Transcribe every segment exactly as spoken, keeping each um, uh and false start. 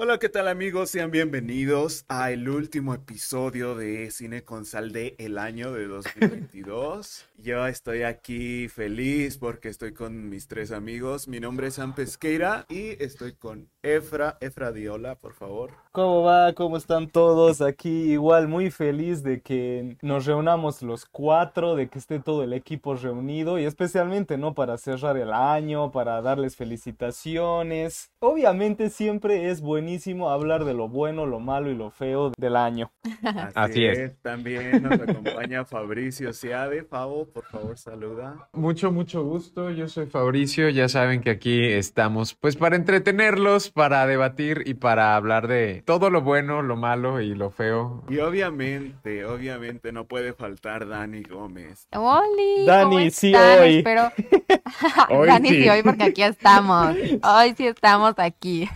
Hola, ¿qué tal amigos? Sean bienvenidos a el último episodio de Cine con Sal de el año de dos mil veintidós. Yo estoy aquí feliz porque estoy con mis tres amigos. Mi nombre es Sam Pesqueira y estoy con Efra, Efra Diola, por favor. ¿Cómo va? ¿Cómo están todos? Aquí igual muy feliz de que nos reunamos los cuatro, de que esté todo el equipo reunido y especialmente, ¿no? Para cerrar el año, para darles felicitaciones. Obviamente siempre es buenísimo hablar de lo bueno, lo malo y lo feo del año. Así, Así es. es. También nos acompaña Fabricio Ciade. Favo, por favor, saluda. Mucho, mucho gusto. Yo soy Fabricio. Ya saben que aquí estamos pues para entretenerlos, para debatir y para hablar de todo lo bueno, lo malo y lo feo. Y obviamente, obviamente no puede faltar Dani Gómez. ¡Holi! Dani, sí, hoy. Pero... hoy Dani, sí. sí, hoy, porque aquí estamos. Hoy sí estamos aquí.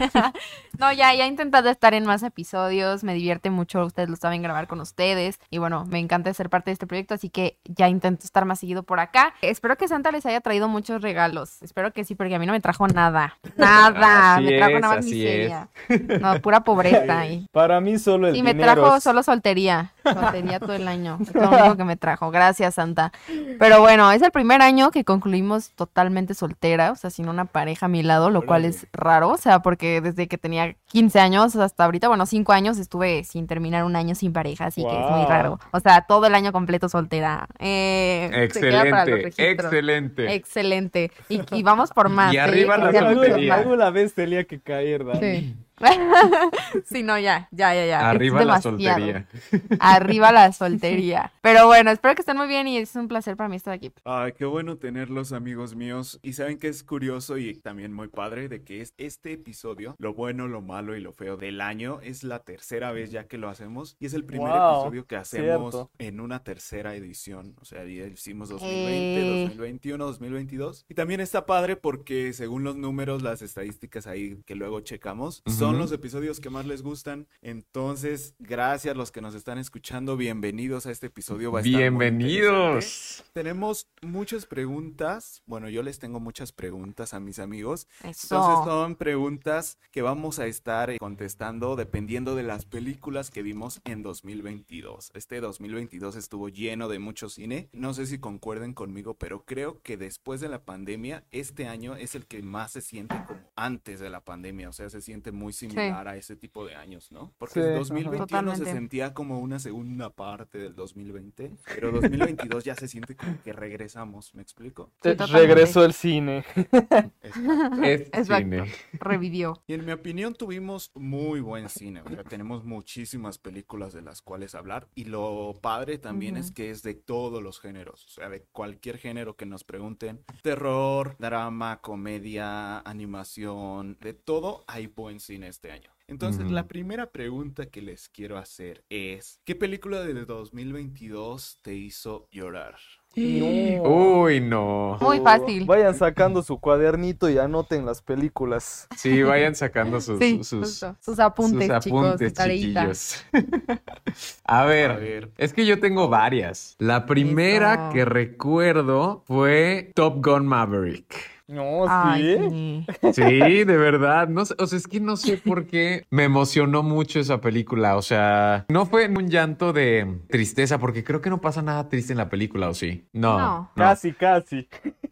No, ya Ya, ya he intentado estar en más episodios, me divierte mucho, ustedes lo saben, grabar con ustedes y bueno, me encanta ser parte de este proyecto, así que ya intento estar más seguido por acá. Espero que Santa les haya traído muchos regalos, espero que sí, porque a mí no me trajo nada, nada, así me trajo es, nada más miseria, es. no, pura pobreza ahí. Para mí solo el dinero. Y me dinero trajo es... solo soltería, soltería todo el año, es lo único que me trajo, gracias Santa. Pero bueno, es el primer año que concluimos totalmente soltera, o sea, sin una pareja a mi lado, lo cual es raro, o sea, porque desde que tenía quince años hasta ahorita, bueno, cinco años estuve sin terminar un año sin pareja, así wow. que es muy raro. O sea, todo el año completo soltera. Eh, excelente, excelente. Excelente. Y, y vamos por más. Y ¿eh? arriba la soltería. Alguna vez tenía que caer, Dani. Sí. sí, no, ya, ya, ya, ya. Arriba la soltería. Arriba la soltería. Pero bueno, espero que estén muy bien y es un placer para mí estar aquí. Ay, qué bueno tenerlos, amigos míos. Y saben que es curioso y también muy padre de que es este episodio, lo bueno, lo malo y lo feo del año, es la tercera vez ya que lo hacemos y es el primer wow, episodio que hacemos cierto. en una tercera edición. O sea, ya hicimos dos mil veinte, eh... dos mil veintiuno, dos mil veintidós. Y también está padre porque según los números, las estadísticas ahí que luego checamos, uh-huh. son Son los episodios que más les gustan. Entonces, gracias a los que nos están escuchando. Bienvenidos a este episodio. Va a estar ¡Bienvenidos! Tenemos muchas preguntas. Bueno, yo les tengo muchas preguntas a mis amigos. Eso. Entonces, son preguntas que vamos a estar contestando dependiendo de las películas que vimos en dos mil veintidós. Este dos mil veintidós estuvo lleno de mucho cine. No sé si concuerden conmigo, pero creo que después de la pandemia, este año es el que más se siente como antes de la pandemia. O sea, se siente muy similar sí. a ese tipo de años, ¿no? Porque sí, dos mil veintiuno totalmente. Se sentía como una segunda parte del dos mil veinte, pero dos mil veintidós ya se siente como que regresamos, ¿me explico? Sí, regresó el cine. Exacto. Es Exacto. Cine. Revivió. Y en mi opinión tuvimos muy buen cine, o sea, tenemos muchísimas películas de las cuales hablar y lo padre también uh-huh. es que es de todos los géneros, o sea, de cualquier género que nos pregunten, terror, drama, comedia, animación, de todo hay buen cine este año. Entonces, mm. la primera pregunta que les quiero hacer es, ¿qué película de dos mil veintidós te hizo llorar? No. Uy, no. Muy fácil. Vayan sacando su cuadernito y anoten las películas. Sí, vayan sacando sus, sí, sus, sus apuntes, sus apuntes, chicos, A ver, A ver, es que yo tengo varias. La primera Eso. que recuerdo fue Top Gun Maverick. No, Ay, sí. Sí, de verdad. No, o sea, es que no sé por qué me emocionó mucho esa película. O sea, no fue un llanto de tristeza, porque creo que no pasa nada triste en la película, ¿o sí? No. no. no. Casi, casi.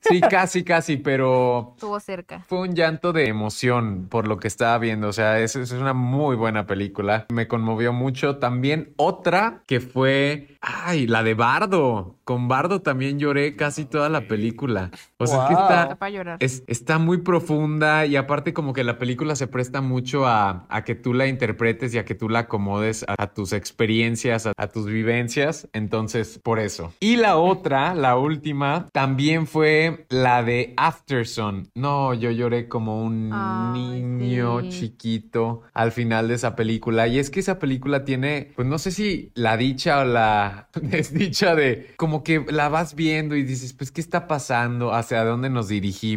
Sí, casi, casi, pero... estuvo cerca. Fue un llanto de emoción por lo que estaba viendo. O sea, es, es una muy buena película. Me conmovió mucho. También otra que fue... ay, la de Bardo. Con Bardo también lloré casi toda la película. O sea, wow. es que está... Es, está muy profunda y aparte como que la película se presta mucho a, a que tú la interpretes y a que tú la acomodes a, a tus experiencias, a, a tus vivencias. Entonces, por eso. Y la otra, la última, también fue la de Aftersun. No, yo lloré como un Ay, niño sí. chiquito al final de esa película. Y es que esa película tiene, pues no sé si la dicha o la desdicha de como que la vas viendo y dices, pues, ¿qué está pasando? ¿Hacia dónde nos dirigimos?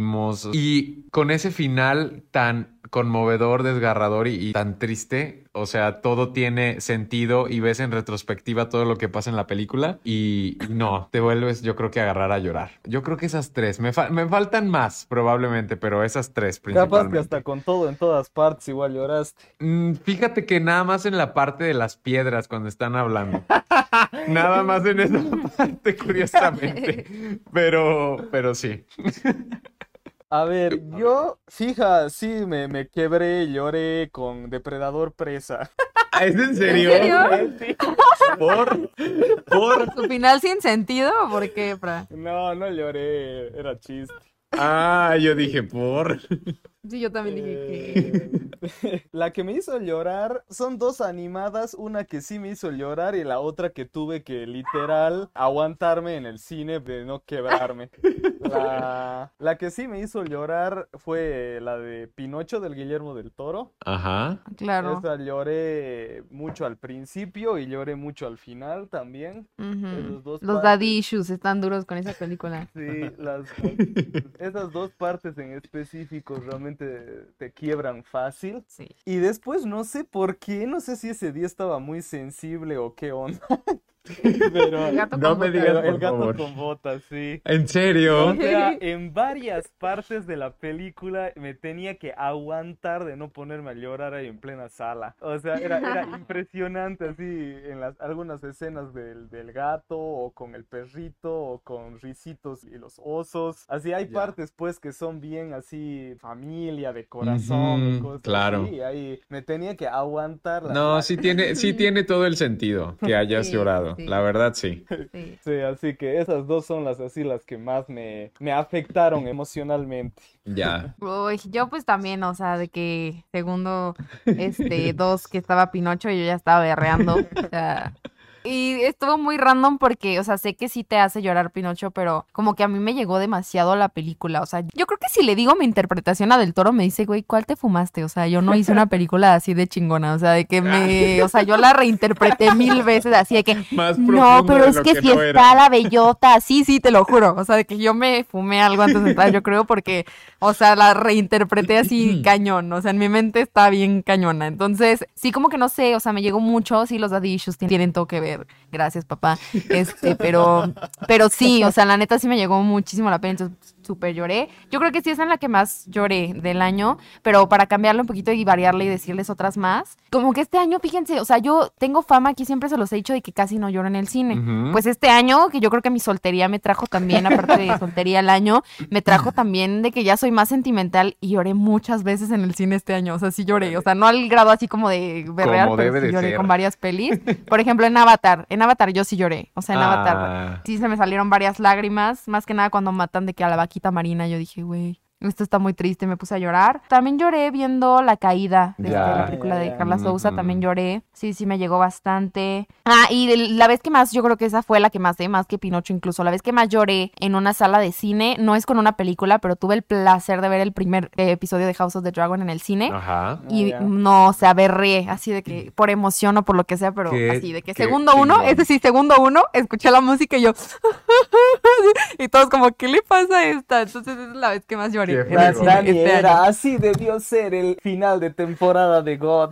Y con ese final tan conmovedor, desgarrador y, y tan triste. O sea, todo tiene sentido y ves en retrospectiva todo lo que pasa en la película y no, te vuelves, yo creo que agarrar a llorar. Yo creo que esas tres, me, fa me faltan más probablemente, pero esas tres principalmente. Capaz que hasta con Todo en Todas Partes igual lloraste. Mm, fíjate que nada más en la parte de las piedras cuando están hablando. Nada más en esa parte, curiosamente. Pero, pero sí. A ver, yo, fija, sí, me, me quebré, lloré con Depredador Presa. ¿Es en serio? ¿En serio? ¿Por? ¿Por? ¿Tu final sin sentido o por qué, Fra? No, no lloré, era chiste. Ah, yo dije por... Sí, yo también dije que... La que me hizo llorar son dos animadas, una que sí me hizo llorar y la otra que tuve que literal aguantarme en el cine de no quebrarme. La, la que sí me hizo llorar fue la de Pinocho del Guillermo del Toro. Ajá. Claro. Esa lloré mucho al principio y lloré mucho al final también. Uh-huh. Dos Los partes... daddy issues están duros con esa película. Sí, las... esas dos partes en específico realmente Te, te quiebran fácil. Sí. Y después no sé por qué, no sé si ese día estaba muy sensible o qué onda. Pero el gato, no me digas, por el gato favor. Con botas, sí. ¿En serio? O sea, en varias partes de la película me tenía que aguantar de no ponerme a llorar ahí en plena sala. O sea, era, era impresionante así en las, algunas escenas del, del gato o con el perrito o con Ricitos y los osos. Así hay ya. partes pues que son bien así familia, de corazón, uh-huh, cosas claro. así. Ahí me tenía que aguantar. La no, sí tiene, sí tiene todo el sentido que hayas sí. llorado. Sí. La verdad, sí. sí. Sí, así que esas dos son las así las que más me, me afectaron emocionalmente. Ya. Uy, yo pues también, o sea, de que segundo, este, dos que estaba Pinocho y yo ya estaba berreando. O sea... Y estuvo muy random porque, o sea, sé que sí te hace llorar Pinocho, pero como que a mí me llegó demasiado la película. O sea, yo creo que si le digo mi interpretación a Del Toro, me dice, güey, ¿cuál te fumaste? O sea, yo no hice una película así de chingona. O sea, de que me... O sea, yo la reinterpreté mil veces así de que... Más no, pero es que, que si no está la bellota. Sí, sí, te lo juro. O sea, de que yo me fumé algo antes de entrar, yo creo, porque... O sea, la reinterpreté así cañón. O sea, en mi mente está bien cañona. Entonces, sí, como que no sé. O sea, me llegó mucho. Sí, los daddy issues tienen todo que ver. Gracias, papá. Este, pero, pero sí, o sea, la neta sí me llegó muchísimo la pena, entonces súper lloré. Yo creo que sí es en la que más lloré del año, pero para cambiarlo un poquito y variarle y decirles otras más, como que este año, fíjense, o sea, yo tengo fama aquí, siempre se los he dicho, de que casi no lloro en el cine. Uh-huh. Pues este año, que yo creo que mi soltería me trajo también, aparte de soltería el año, me trajo también de que ya soy más sentimental y lloré muchas veces en el cine este año, o sea, sí lloré, o sea, no al grado así como de berrear, como pero sí lloré ser. Con varias pelis. Por ejemplo, en Avatar, en Avatar yo sí lloré, o sea, en ah. Avatar sí se me salieron varias lágrimas, más que nada cuando matan de que a la vaca marina, yo dije, güey, esto está muy triste, me puse a llorar. También lloré viendo La Caída, de yeah, la película yeah, de Carla yeah. Sousa, también lloré. Sí, sí, me llegó bastante. Ah, y de, la vez que más, yo creo que esa fue la que más, eh, más que Pinocho incluso, la vez que más lloré en una sala de cine, no es con una película, pero tuve el placer de ver el primer eh, episodio de House of the Dragon en el cine. Ajá. Y oh, yeah. no, o sea, berré, así de que por emoción o por lo que sea, pero qué, así de que segundo chingón. uno, ese sí, segundo uno, escuché la música y yo... y todos como, ¿qué le pasa a esta? Entonces esa es la vez que más lloré. Era, Dani, este era, así debió ser el final de temporada de God.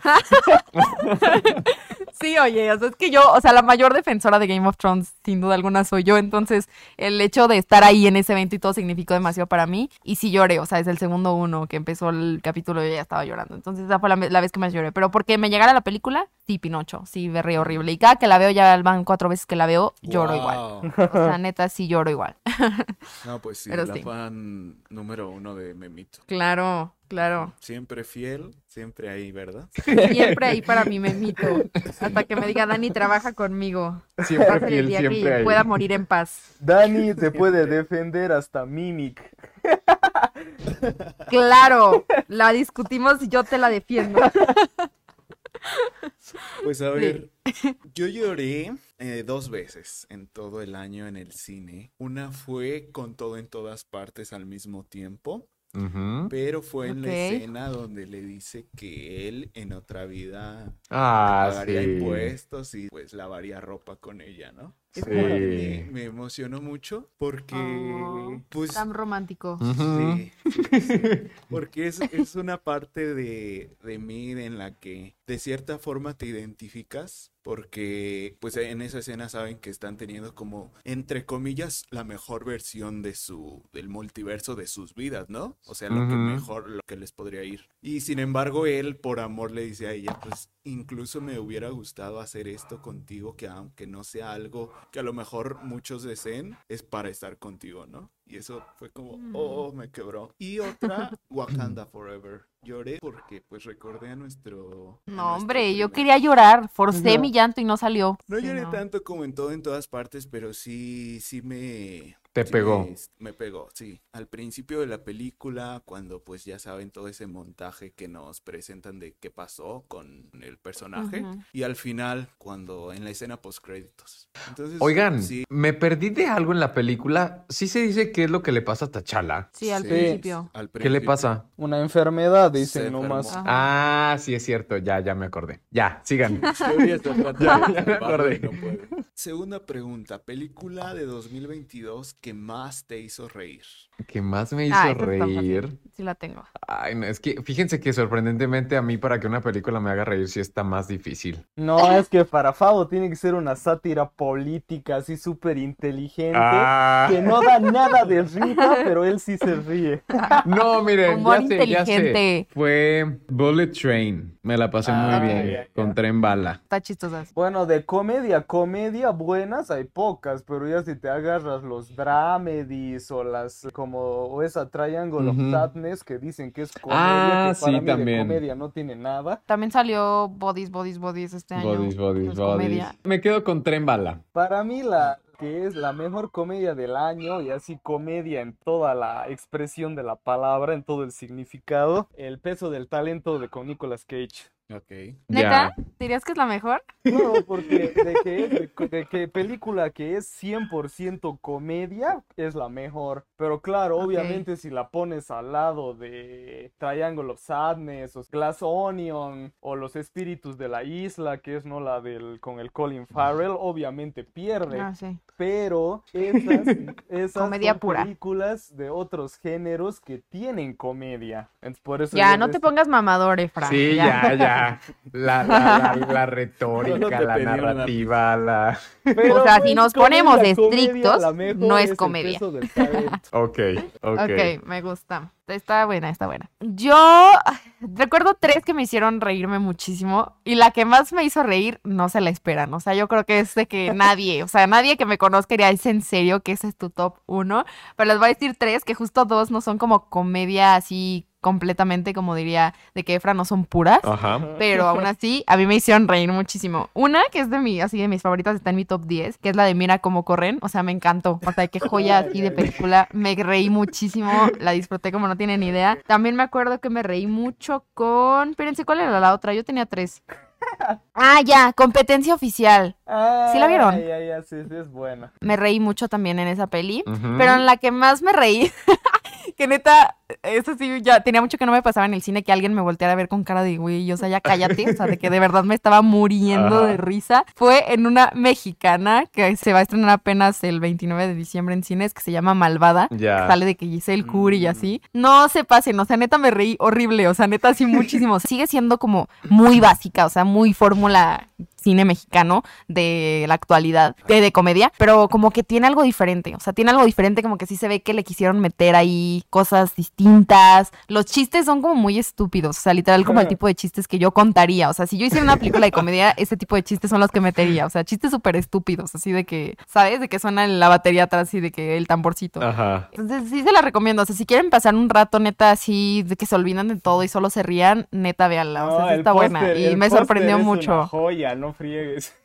Sí, oye, o sea, es que yo, o sea, la mayor defensora de Game of Thrones, sin duda alguna, soy yo. Entonces, el hecho de estar ahí en ese evento y todo significó demasiado para mí. Y sí lloré, o sea, desde el segundo uno que empezó el capítulo yo ya estaba llorando. Entonces, esa fue la, la vez que más lloré. Pero porque me llegara la película, sí, Pinocho, sí, berré horrible. Y cada que la veo, ya van cuatro veces que la veo, lloro wow. igual. O sea, neta, sí lloro igual. No, pues sí, pero la sí. fan número uno de Memito. Claro. Claro. Siempre fiel, siempre ahí, ¿verdad? Siempre ahí para mi Memito. Hasta que me diga, Dani, trabaja conmigo. Siempre fiel, el día siempre que ahí. Pueda morir en paz. Dani te puede defender hasta Mimic. Claro, la discutimos y yo te la defiendo. Pues a ver, sí. yo lloré eh, dos veces en todo el año en el cine. Una fue con Todo en Todas Partes al Mismo Tiempo. Uh-huh. Pero fue en okay. la escena donde le dice que él en otra vida ah, pagaría sí. impuestos y pues lavaría ropa con ella, ¿no? Sí. Me, me emocionó mucho porque... Oh, pues, tan romántico. Uh-huh. Sí, sí, sí. Porque es, es una parte de, de mí en la que de cierta forma te identificas, porque pues en esa escena saben que están teniendo como, entre comillas, la mejor versión de su, del multiverso de sus vidas, ¿no? O sea, lo uh-huh. que mejor, lo que les podría ir. Y sin embargo, él por amor le dice a ella, pues incluso me hubiera gustado hacer esto contigo, que aunque no sea algo que a lo mejor muchos deseen, es para estar contigo, ¿no? Y eso fue como, oh, me quebró. Y otra, Wakanda Forever. Lloré porque pues recordé a nuestro... No, a nuestro hombre, primer. Yo quería llorar. Forcé no. mi llanto y no salió. No sí, lloré no. tanto como en todo, en todas partes, pero sí, sí me... Te sí, pegó. Me, me pegó, sí. Al principio de la película, cuando pues ya saben todo ese montaje que nos presentan de qué pasó con el personaje. Uh-huh. Y al final, cuando en la escena postcréditos. Entonces, oigan, sí. me perdí de algo en la película. Sí se dice qué es lo que le pasa a T'Challa. Sí, al sí, principio. Al principio. ¿Qué le pasa? Una enfermedad, dicen nomás. Ajá. Ah, sí es cierto. Ya, ya me acordé. Ya, sigan. ya, ya me acordé. No puede. Segunda pregunta. Película de dos mil veintidós... ¿Qué más te hizo reír? ¿Qué más me hizo Ay, reír? Sí la tengo. Ay, no, es que fíjense que sorprendentemente a mí para que una película me haga reír sí está más difícil. No, es que para Favo tiene que ser una sátira política así súper inteligente ah. que no da nada de risa, pero él sí se ríe. No, miren, humor ya sé, ya sé. Fue Bullet Train. Me la pasé ah, muy bien, ya, ya. con Tren Bala. Está chistosa. Bueno, de comedia, comedia buenas hay pocas, pero ya si te agarras los dramas comedies o las como o esa Triangle uh-huh. of Sadness que dicen que es comedia, ah, que para sí, mí también. De comedia no tiene nada. También salió Bodies, Bodies, Bodies este año. Bodies, Bodies, Bodies. Me quedo con Tren Bala. Para mí la que es la mejor comedia del año, y así comedia en toda la expresión de la palabra, en todo el significado, El peso del talento de con Nicolas Cage. Okay. ¿Neta? Yeah. ¿Dirías que es la mejor? No, porque de que, de, de que película que es cien por ciento comedia es la mejor. Pero claro, okay. obviamente si la pones al lado de Triangle of Sadness o Glass Onion o Los espíritus de la isla, que es no la del con el Colin Farrell, obviamente pierde. Ah, sí. Pero esas, esas comedia son pura. Películas de otros géneros que tienen comedia. Entonces, por eso ya, no te pongas mamador, Efra. Sí, ya, ya. ya. La, la, la, la retórica, no la narrativa, la... Pero o sea, si nos ponemos comedia, estrictos, comedia, no es, es comedia. Okay, okay. Ok, me gusta. Está buena, está buena. Yo recuerdo tres que me hicieron reírme muchísimo y la que más me hizo reír no se la esperan. O sea, yo creo que es de que nadie, o sea, nadie que me conozca diría, es en serio que ese es tu top uno. Pero les voy a decir tres, que justo dos no son como comedia así... completamente, como diría, de que Efra no son puras, ajá. pero aún así a mí me hicieron reír muchísimo. Una que es de mi, así de mis favoritas, está en mi top diez, que es la de Mira cómo corren, o sea, me encantó, o sea, qué joya así de película, me reí muchísimo, la disfruté como no tienen idea. También me acuerdo que me reí mucho con, espérense, ¿cuál era la otra? Yo tenía tres. Ah, ya, Competencia Oficial. ¿Sí la vieron? Ya, ya, sí, sí, es buena. Me reí mucho también en esa peli, uh-huh. pero en la que más me reí, que neta, eso sí, ya tenía mucho que no me pasaba en el cine que alguien me volteara a ver con cara de güey, o sea, ya cállate, o sea, de que de verdad me estaba muriendo ajá. de risa. Fue en una mexicana que se va a estrenar apenas el veintinueve de diciembre en cines, que se llama Malvada, yeah. que sale de que Giselle Curry y así. No se pasen, o sea, neta me reí horrible, o sea, neta así muchísimo. Sigue siendo como muy básica, o sea, muy fórmula... cine mexicano de la actualidad de, de comedia, pero como que tiene algo diferente, o sea, tiene algo diferente, como que sí se ve que le quisieron meter ahí cosas distintas, los chistes son como muy estúpidos, o sea, literal como el tipo de chistes que yo contaría, o sea, si yo hiciera una película de comedia, ese tipo de chistes son los que metería, o sea, chistes súper estúpidos, así de que, ¿sabes? De que suena la batería atrás y de que el tamborcito. Ajá. Entonces sí se la recomiendo, o sea, si quieren pasar un rato neta así, de que se olvidan de todo y solo se rían, neta véanla, o sea, no, sí está póster, buena y me sorprendió es mucho. Una joya, ¿no? Friegues.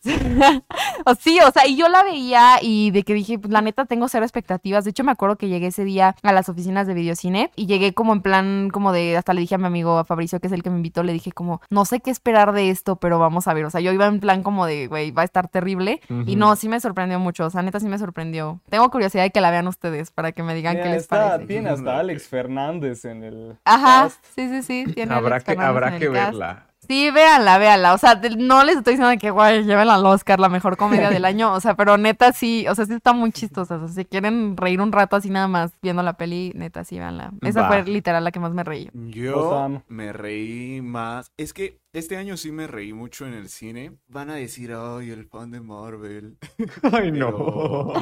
Sí, o sea, y yo la veía y de que dije, pues la neta tengo cero expectativas. De hecho me acuerdo que llegué ese día a las oficinas de Videocine y llegué como en plan como de, hasta le dije a mi amigo a Fabricio, que es el que me invitó, le dije como, no sé qué esperar de esto, pero vamos a ver. O sea, yo iba en plan como de, güey, va a estar terrible uh-huh. y no, sí me sorprendió mucho, o sea, neta sí me sorprendió. Tengo curiosidad de que la vean ustedes para que me digan yeah, qué les está, parece. Tiene hasta Alex Fernández en el ajá, cast. sí, sí, sí tiene Habrá Alex que, habrá que verla. Sí, véanla, véanla, o sea, no les estoy diciendo de que, guay, llévenla al Oscar, la mejor comedia del año, o sea, pero neta sí, o sea, sí está muy chistosa, o sea, si quieren reír un rato así nada más viendo la peli, neta sí, véanla. Esa bah. fue literal la que más me reí. Yo me reí más, es que este año sí me reí mucho en el cine, van a decir, ay, el fan de Marvel. Ay, no.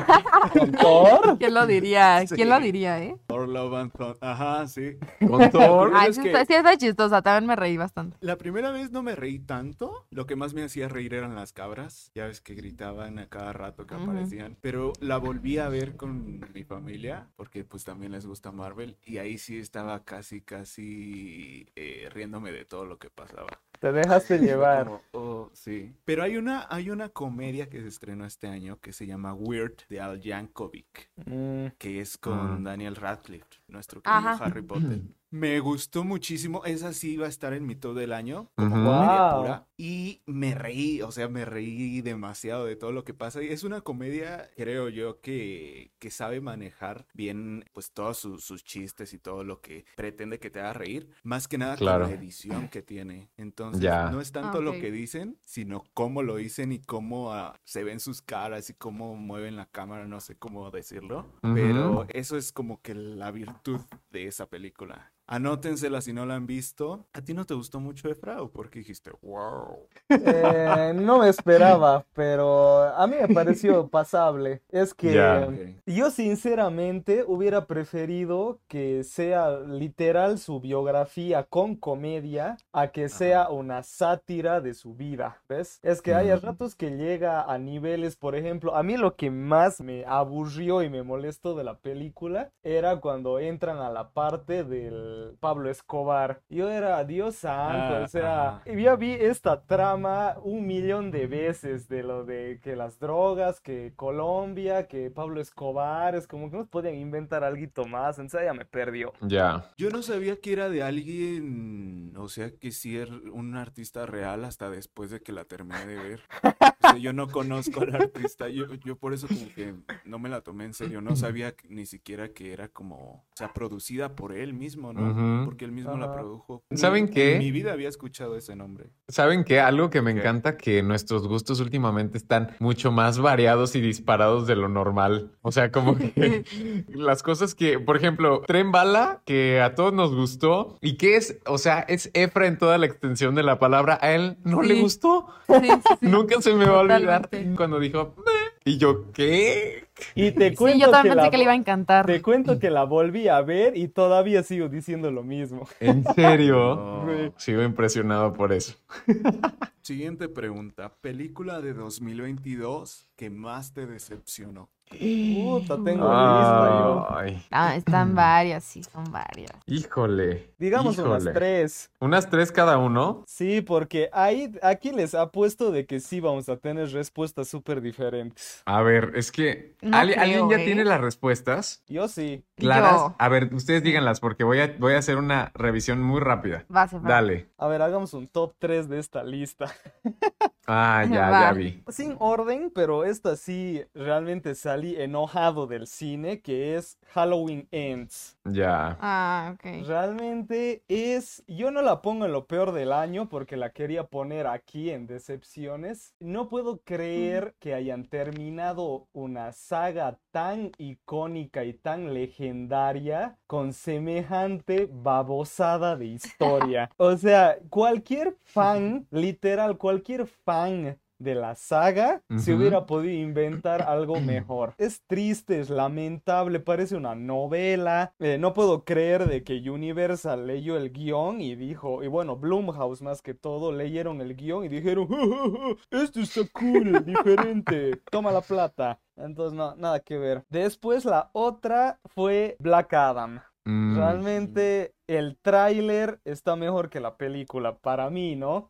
¿Con Thor? ¿Quién lo diría? Sí. ¿Quién lo diría, eh? Thor Love and Thunder, ajá, sí. Con Thor. Ay, es sí, que... sí está chistosa, también me reí bastante. La primera vez no me reí tanto, lo que más me hacía reír eran las cabras, ya ves que gritaban a cada rato que uh-huh. aparecían, pero la volví a ver con mi familia, porque pues también les gusta Marvel, y ahí sí estaba casi, casi eh, riéndome de todo lo que pasaba. Te dejaste llevar. Como, oh, sí. Pero hay una, hay una comedia que se estrenó este año que se llama Weird, de Al Yankovic, mm. que es con mm. Daniel Radcliffe, nuestro querido Ajá. Harry Potter. Me gustó muchísimo, esa sí va a estar en mi top del año, como wow. comedia pura, y me reí, o sea, me reí demasiado de todo lo que pasa, y es una comedia, creo yo, que, que sabe manejar bien, pues, todos sus, sus chistes y todo lo que pretende que te haga reír, más que nada claro. con la edición que tiene, entonces, yeah. no es tanto okay. lo que dicen, sino cómo lo dicen y cómo uh, se ven sus caras y cómo mueven la cámara, no sé cómo decirlo, uh-huh. pero eso es como que la virtud de esa película. Anótensela si no la han visto. ¿A ti no te gustó mucho, Efra, o por qué dijiste wow? Eh, no me esperaba, pero a mí me pareció pasable. Es que yeah, okay. yo sinceramente hubiera preferido que sea literal su biografía con comedia a que sea Ajá. una sátira de su vida, ¿ves? Es que hay mm. ratos que llega a niveles, por ejemplo, a mí lo que más me aburrió y me molestó de la película era cuando entran a la parte del Pablo Escobar. Yo era, Dios santo, ah, o sea, ah. yo vi esta trama un millón de veces de lo de que las drogas, que Colombia, que Pablo Escobar, es como que no podían inventar alguito más, en serio ya me perdió. Ya. Yeah. Yo no sabía que era de alguien, o sea, que sí era un artista real hasta después de que la terminé de ver. O sea, yo no conozco al artista, yo, yo por eso como que no me la tomé en serio, no sabía ni siquiera que era como, o sea, producida por él mismo, ¿no? Uh-huh. Porque él mismo uh-huh. la produjo. ¿Saben qué? En mi vida había escuchado ese nombre. ¿Saben qué? Algo que me ¿Qué? encanta, que nuestros gustos últimamente están mucho más variados y disparados de lo normal. O sea, como que las cosas que, por ejemplo, Tren Bala, que a todos nos gustó, y que es, o sea, es Efra en toda la extensión de la palabra. A él no sí. le gustó. Sí, sí, sí. Nunca se me va a olvidar cuando dijo... Y yo, ¿qué? Y te cuento sí, yo también que pensé la, que le iba a encantar. Te cuento que la volví a ver y todavía sigo diciendo lo mismo. ¿En serio? No. Sigo impresionado por eso. Siguiente pregunta. Película de dos mil veintidós que más te decepcionó. Puta, tengo oh, listo yo. Ah, están varias, sí, son varias. Híjole. Digamos híjole. unas tres. ¿Unas tres cada uno? Sí, porque ahí, aquí les apuesto de que sí vamos a tener respuestas súper diferentes. A ver, es que... No ¿al, creo, ¿alguien ya eh? tiene las respuestas? Yo sí. ¿Claras? Yo. A ver, ustedes díganlas porque voy a, voy a hacer una revisión muy rápida. Va, se va. Dale. A ver, hagamos un top tres de esta lista. Ah, ya, va. ya vi. Sin orden, pero esta sí realmente salí enojado del cine, que es Halloween Ends. Ya. Yeah. Ah, ok. Realmente es... Yo no la pongo en lo peor del año porque la quería poner aquí en decepciones. No puedo creer mm. que hayan terminado una saga tan icónica y tan legendaria con semejante babosada de historia. O sea, cualquier fan, literal, cualquier fan de la saga, uh-huh. se hubiera podido inventar algo mejor. Es triste, es lamentable, parece una novela. Eh, no puedo creer de que Universal leyó el guión y dijo, y bueno, Blumhouse más que todo, leyeron el guión y dijeron, ¡Ja, ja, ja! Esto está cool, diferente, toma la plata. Entonces, no, nada que ver. Después la otra fue Black Adam. Mm. Realmente... El tráiler está mejor que la película, para mí, ¿no?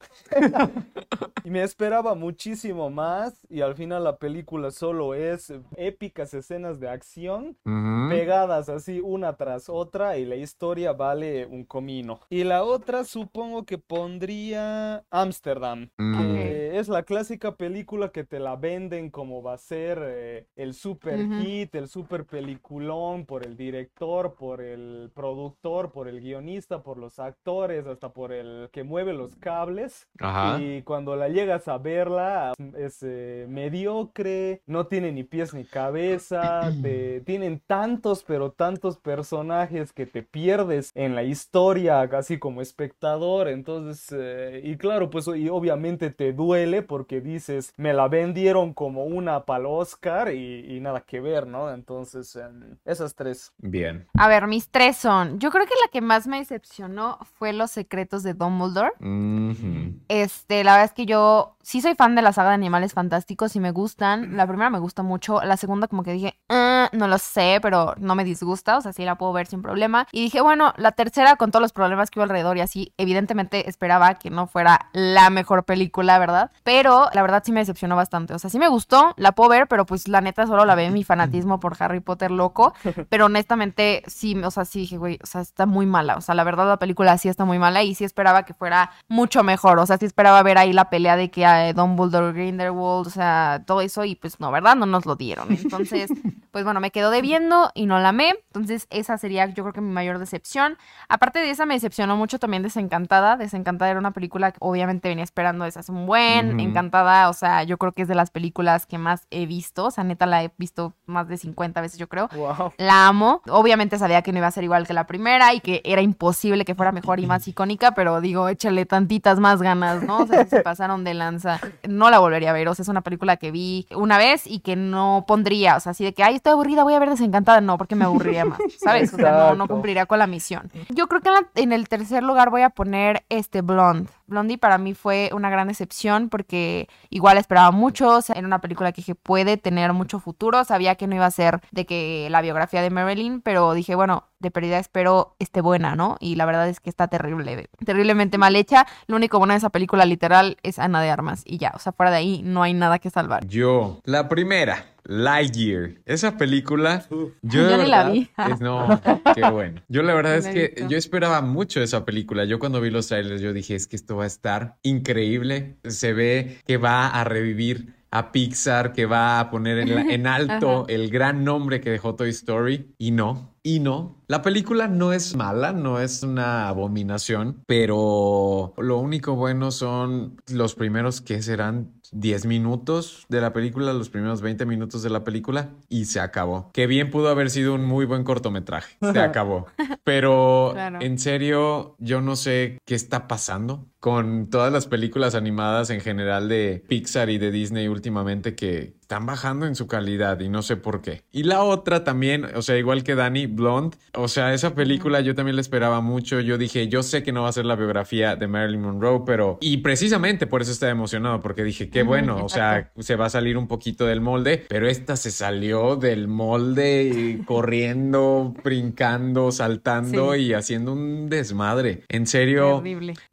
Y me esperaba muchísimo más, y al final la película solo es épicas escenas de acción, uh-huh. pegadas así una tras otra, y la historia vale un comino. Y la otra supongo que pondría Ámsterdam, uh-huh. que es la clásica película que te la venden como va a ser eh, el super uh-huh. hit, el super peliculón, por el director, por el productor, por el guionista, por los actores, hasta por el que mueve los cables. Ajá. Y cuando la llegas a verla, es eh, mediocre, no tiene ni pies ni cabeza, te, tienen tantos, pero tantos personajes que te pierdes en la historia, casi como espectador. Entonces, eh, y claro, pues y obviamente te duele porque dices, me la vendieron como una para Oscar y, y nada que ver, ¿no? Entonces, eh, esas tres. Bien. A ver, mis tres son, yo creo que la que más me decepcionó fue Los Secretos de Dumbledore. Mm-hmm. Este, la verdad es que yo sí soy fan de la saga de Animales Fantásticos y me gustan. La primera me gusta mucho, la segunda como que dije, eh, no lo sé, pero no me disgusta, o sea, sí la puedo ver sin problema. Y dije, bueno, la tercera con todos los problemas que hubo alrededor y así, evidentemente esperaba que no fuera la mejor película, ¿verdad? Pero la verdad sí me decepcionó bastante, o sea, sí me gustó, la puedo ver, pero pues la neta solo la ve mi fanatismo por Harry Potter loco, pero honestamente sí, o sea, sí dije, güey, o sea, está muy mala, o sea, la verdad la película sí está muy mala y sí esperaba que fuera mucho mejor, o sea, sí esperaba ver ahí la pelea de que eh, Dumbledore, Grindelwald, o sea, todo eso y pues no, ¿verdad? No nos lo dieron, entonces, pues bueno, me quedó debiendo y no la amé, entonces esa sería yo creo que mi mayor decepción. Aparte de esa me decepcionó mucho también Desencantada, Desencantada era una película que obviamente venía esperando desde hace un buen, mm-hmm. Encantada, o sea, yo creo que es de las películas que más he visto, o sea, neta la he visto más de cincuenta veces yo creo, wow. La amo, obviamente sabía que no iba a ser igual que la primera y que era imposible que fuera mejor y más icónica, pero digo, échale tantitas más ganas, ¿no? O sea, se pasaron de lanza. No la volvería a ver, o sea, es una película que vi una vez y que no pondría, o sea, así de que, ay, estoy aburrida, voy a ver Desencantada, no, porque me aburriría más, ¿sabes? O sea, no, no cumpliría con la misión. Yo creo que en, la, en el tercer lugar voy a poner este Blonde. Blondie para mí fue una gran excepción porque igual esperaba mucho, o sea, era una película que dije puede tener mucho futuro, sabía que no iba a ser de que la biografía de Marilyn, pero dije, bueno, de pérdida espero esté buena, ¿no? Y la verdad es que está terrible, terriblemente mal hecha. Lo único bueno de esa película literal es Ana de Armas y ya, o sea, fuera de ahí no hay nada que salvar. Yo, la primera, Lightyear. Esa película, yo, yo de ni verdad, la vi. Es, no, qué bueno. Yo la verdad es que yo esperaba mucho esa película. Yo cuando vi los trailers yo dije, es que esto va a estar increíble. Se ve que va a revivir a Pixar, que va a poner en, la, en alto el gran nombre que dejó Toy Story. Y no, y no. La película no es mala, no es una abominación, pero lo único bueno son los primeros que serán diez minutos de la película, los primeros veinte minutos de la película y se acabó. Que bien pudo haber sido un muy buen cortometraje, se acabó. Pero claro, en serio, yo no sé qué está pasando con todas las películas animadas en general de Pixar y de Disney últimamente que están bajando en su calidad y no sé por qué. Y la otra también, o sea, igual que Dani, Blonde. O sea, esa película yo también la esperaba mucho. Yo dije, yo sé que no va a ser la biografía de Marilyn Monroe, pero... Y precisamente por eso estaba emocionado, porque dije, qué bueno, o sea, se va a salir un poquito del molde, pero esta se salió del molde corriendo, brincando, saltando, sí, y haciendo un desmadre. En serio,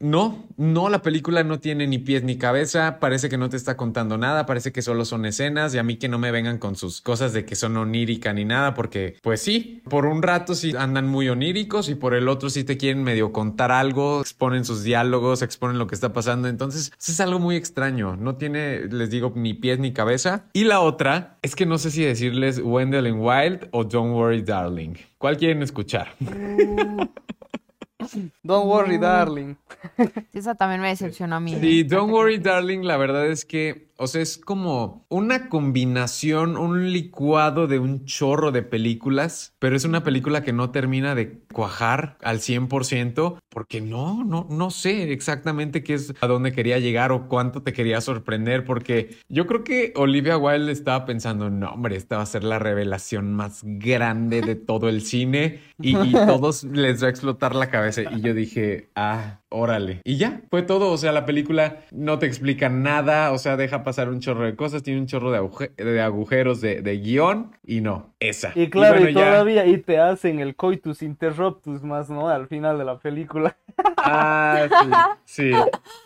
no, no, la película no tiene ni pies ni cabeza, parece que no te está contando nada, parece que solo son escenas, y a mí que no me vengan con sus cosas de que son onírica ni nada, porque pues sí, por un rato sí andan muy oníricos y por el otro sí te quieren medio contar algo, exponen sus diálogos, exponen lo que está pasando. Entonces es algo muy extraño, no tiene, les digo, ni pies ni cabeza. Y la otra es que no sé si decirles Wendell and Wild o Don't Worry Darling. ¿Cuál quieren escuchar? Uh. Don't Worry Darling. Esa también me decepcionó a mí. Sí, ¿eh? Don't Worry Darling, la verdad es que, o sea, es como una combinación, un licuado de un chorro de películas, pero es una película que no termina de cuajar al cien por ciento porque no, no, no sé exactamente qué es, a dónde quería llegar o cuánto te quería sorprender, porque yo creo que Olivia Wilde estaba pensando, no, hombre, esta va a ser la revelación más grande de todo el cine y, y todos les va a explotar la cabeza. Y yo dije, ah, órale. Y ya, fue todo. O sea, la película no te explica nada. O sea, deja pasar un chorro de cosas. Tiene un chorro de, aguje- de agujeros de, de guión. Y no, esa. Y claro, y, bueno, y todavía ya... y te hacen el coitus interruptus más, ¿no? Al final de la película. Ah, sí, sí.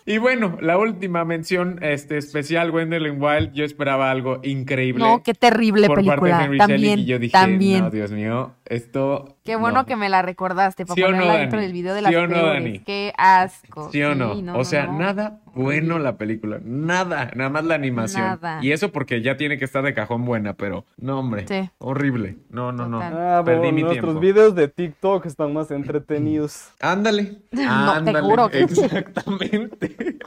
Y bueno, la última mención este, especial, Wendell and Wild. Yo esperaba algo increíble. No, qué terrible por película. Parte de Henry también, Selick, y yo dije, también. No, Dios mío, esto... Qué bueno no. que me la recordaste para ¿Sí ponerla no, dentro del video de las ¿Sí peores. No, Dani? Qué asco. ¿Sí o no? Sí, no o sea, no, no. nada bueno la película. Nada. Nada más la animación. Nada. Y eso porque ya tiene que estar de cajón buena, pero no, hombre. Sí. Horrible. No, no, Total. no. Ah, Perdí bueno, mi tiempo. Nuestros videos de TikTok están más entretenidos. Ándale. No, ándale. Te juro que... Exactamente.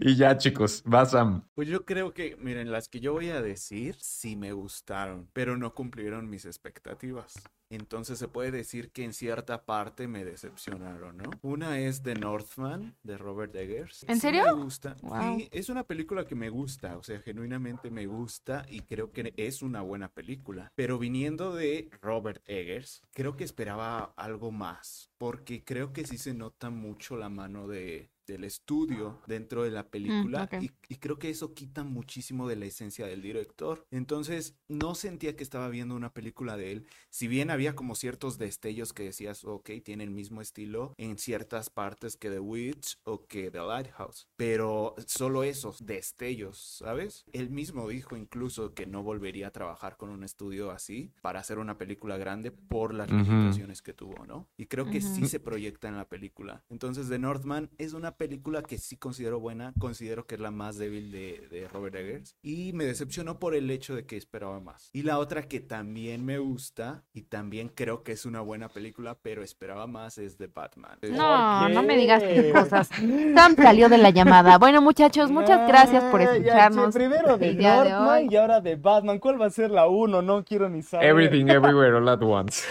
Y ya, chicos, va Sam. Pues yo creo que, miren, las que yo voy a decir sí me gustaron, pero no cumplieron mis expectativas. Entonces se puede decir que en cierta parte me decepcionaron, ¿no? Una es The Northman, de Robert Eggers. ¿En sí serio? Me gusta. Wow. Sí, es una película que me gusta, o sea, genuinamente me gusta y creo que es una buena película. Pero viniendo de Robert Eggers, creo que esperaba algo más, porque creo que sí se nota mucho la mano de... del estudio dentro de la película mm, okay. y, y creo que eso quita muchísimo de la esencia del director. Entonces no sentía que estaba viendo una película de él, si bien había como ciertos destellos que decías, ok, tiene el mismo estilo en ciertas partes que The Witch o que The Lighthouse, pero solo esos destellos, ¿sabes? Él mismo dijo incluso que no volvería a trabajar con un estudio así para hacer una película grande por las mm-hmm. limitaciones que tuvo, ¿no? Y creo que mm-hmm. sí se proyecta en la película. Entonces The Northman es una película que sí considero buena, considero que es la más débil de, de Robert Eggers y me decepcionó por el hecho de que esperaba más. Y la otra que también me gusta y también creo que es una buena película, pero esperaba más, es The Batman. No, no me digas qué cosas. Sam salió de la llamada. Bueno, muchachos, muchas gracias por escucharnos. Ya, primero de Northman y ahora de Batman. ¿Cuál va a ser la uno? No quiero ni saber. Everything, Everywhere, All at Once.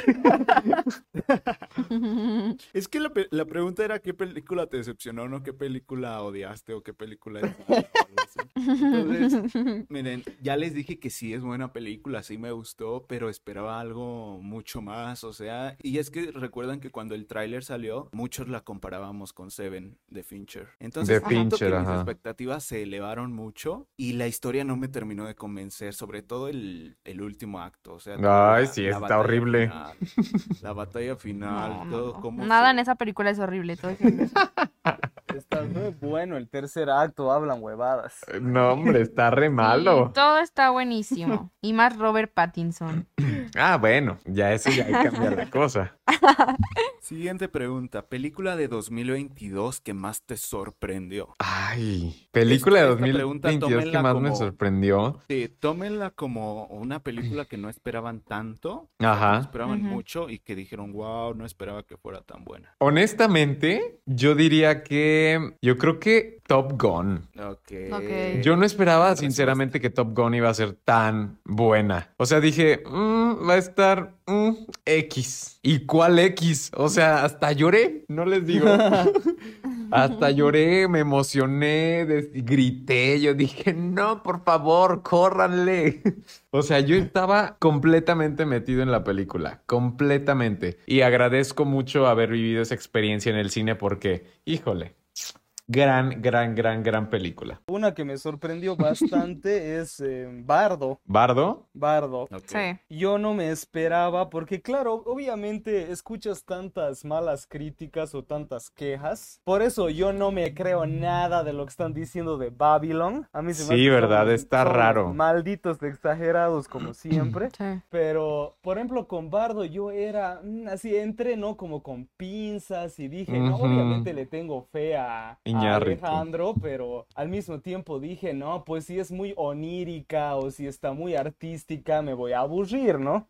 Es que la, la pregunta era ¿qué película te decepcionó? No, ¿qué película odiaste o qué película es mala? Entonces, miren, ya les dije que sí es buena película, sí me gustó, pero esperaba algo mucho más, o sea, y es que recuerdan que cuando el tráiler salió, muchos la comparábamos con Seven, de Fincher. Entonces, siento que mis expectativas se elevaron mucho y la historia no me terminó de convencer, sobre todo el, el último acto, o sea. Ay, la, sí, la está horrible. Final, la batalla final, no, todo no. como... Nada se... en esa película es horrible, todo es horrible. Está muy bueno el tercer acto, hablan huevadas. No, hombre, está re malo. Sí, todo está buenísimo. Y más Robert Pattinson. Ah, bueno, ya eso ya hay que cambiar la cosa. Siguiente pregunta, película de dos mil veintidós que más te sorprendió. Ay, película de dos mil veintidós que más como, me sorprendió. Sí, tómenla como una película que no esperaban tanto, Ajá. que no esperaban uh-huh. mucho y que dijeron, wow, no esperaba que fuera tan buena. Honestamente, yo diría que, yo creo que Top Gun. Okay. Okay. Yo no esperaba sinceramente que Top Gun iba a ser tan buena. O sea, dije, mm, va a estar mm, X. ¿Y cuál X? O sea, hasta lloré, no les digo. Hasta lloré, me emocioné, des- grité, yo dije, no, por favor, córranle. O sea, yo estaba completamente metido en la película, completamente. Y agradezco mucho haber vivido esa experiencia en el cine porque, híjole... Gran, gran, gran, gran película. Una que me sorprendió bastante es eh, Bardo. ¿Bardo? Bardo. Okay. Sí. Yo no me esperaba porque, claro, obviamente escuchas tantas malas críticas o tantas quejas. Por eso yo no me creo nada de lo que están diciendo de Babylon. A mí se me sí, verdad, son, está son raro. Malditos exagerados como siempre. Sí. Pero, por ejemplo, con Bardo yo era mmm, así, entré, ¿no? Como con pinzas y dije, uh-huh. no, obviamente le tengo fe a... Alejandro, pero al mismo tiempo dije, no, pues si es muy onírica o si está muy artística me voy a aburrir, ¿no?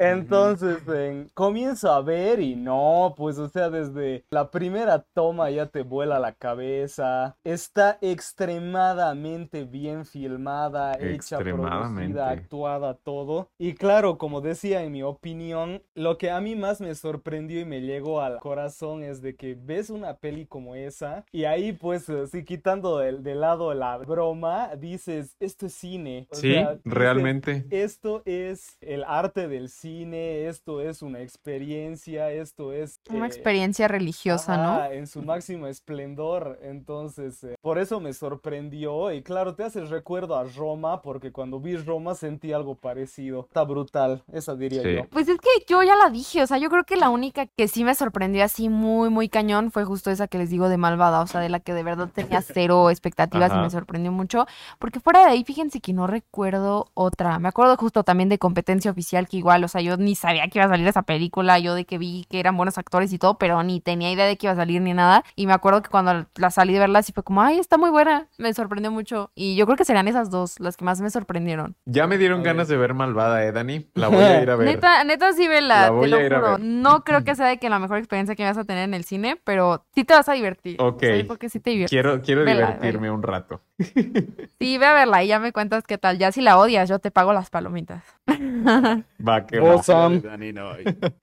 Entonces eh, comienzo a ver y no, pues o sea, desde la primera toma ya te vuela la cabeza. Está extremadamente bien filmada, hecha, producida, actuada, todo. Y claro, como decía, en mi opinión, lo que a mí más me sorprendió y me llegó al corazón es de que ves una peli como esa y ahí pues sí, quitando de, de lado la broma, dices, esto es cine. O sí, sea, realmente. Dices, esto es el arte del cine, esto es una experiencia, esto es... Una eh, experiencia religiosa, ajá, ¿no? En su máximo esplendor. Entonces, eh, por eso me sorprendió y claro, te hace el recuerdo a Roma porque cuando vi Roma sentí algo parecido. Está brutal, esa diría sí. yo. Pues es que yo ya la dije, o sea, yo creo que la única que sí me sorprendió así muy, muy cañón fue justo esa que les digo de Mal Malvada, o sea, de la que de verdad tenía cero expectativas. Ajá. Y me sorprendió mucho, porque fuera de ahí, fíjense que no recuerdo otra. Me acuerdo justo también de Competencia Oficial, que igual, o sea, yo ni sabía que iba a salir esa película, yo de que vi que eran buenos actores y todo, pero ni tenía idea de que iba a salir ni nada, y me acuerdo que cuando la salí de verla, sí fue como, ay, está muy buena, me sorprendió mucho, y yo creo que serían esas dos las que más me sorprendieron. Ya me dieron ganas de ver Malvada, ¿eh, Dani? La voy a ir a ver. Neta, neta sí vela, te lo juro, no creo que sea de que la mejor experiencia que vas a tener en el cine, pero sí te vas a divertir. Ok. Sí, porque sí te diviertes. Quiero, quiero vela, divertirme vela. un rato. Sí, ve a verla y ya me cuentas qué tal. Ya si la odias, yo te pago las palomitas. Va, que awesome. Dani, no.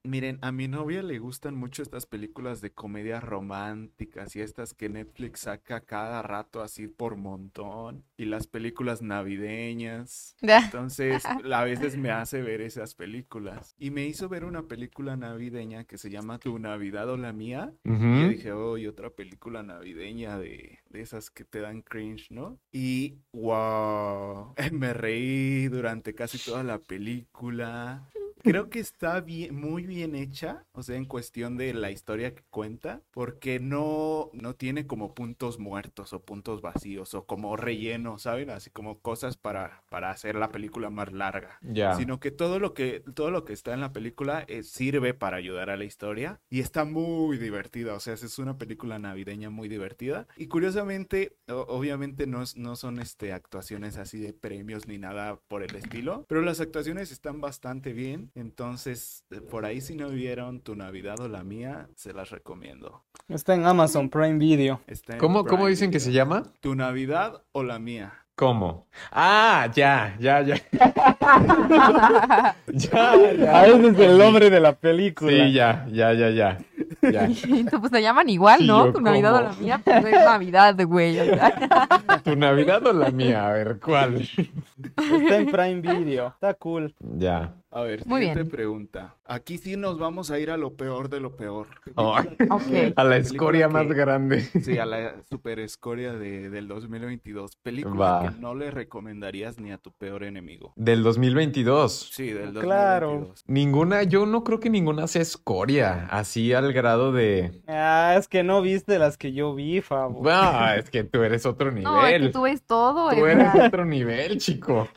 Miren, a mi novia le gustan mucho estas películas de comedias románticas y estas que Netflix saca cada rato así por montón, y las películas navideñas. Entonces, a veces me hace ver esas películas. Y me hizo ver una película navideña que se llama Tu Navidad o la Mía. Uh-huh. Y yo dije, oh, y otra película navideña de, de esas que te dan cringe, ¿no? Y wow, me reí durante casi toda la película. Creo que está bien, muy bien hecha, o sea, en cuestión de la historia que cuenta, porque no, no tiene como puntos muertos o puntos vacíos o como relleno, ¿saben? Así como cosas para, para hacer la película más larga. Yeah. Sino que todo lo que todo lo que está en la película eh, sirve para ayudar a la historia y está muy divertida, o sea, es una película navideña muy divertida. Y curiosamente, o, obviamente no, no son este, actuaciones así de premios ni nada por el estilo, pero las actuaciones están bastante bien. Entonces, por ahí si no vieron Tu Navidad o la Mía, se las recomiendo. Está en Amazon Prime Video. Está en ¿Cómo, Prime ¿Cómo dicen Video. Que se llama? Tu Navidad o la Mía. ¿Cómo? Ah, ya, ya, ya. ya, ya. A veces es el nombre de la película. Sí, ya, ya, ya, ya. Ya. Pues te llaman igual, sí, ¿no? Tu Navidad como... o la Mía, pues es Navidad, güey. Tu Navidad o la Mía, a ver, ¿cuál? Está en Prime Video, está cool. Ya. A ver, siguiente pregunta. Aquí sí nos vamos a ir a lo peor de lo peor. Oh, okay. A la escoria que, más grande. Sí, a la super escoria de, del dos mil veintidós. Película Va. que no le recomendarías ni a tu peor enemigo. ¿Del dos mil veintidós? Sí, del dos mil veintidós. Claro. Ninguna, yo no creo que ninguna sea escoria, así al grado de... Ah, es que no viste las que yo vi, Fabo. Ah, es que tú eres otro nivel. No, es que tú ves todo. Tú eres verdad. otro nivel, chico.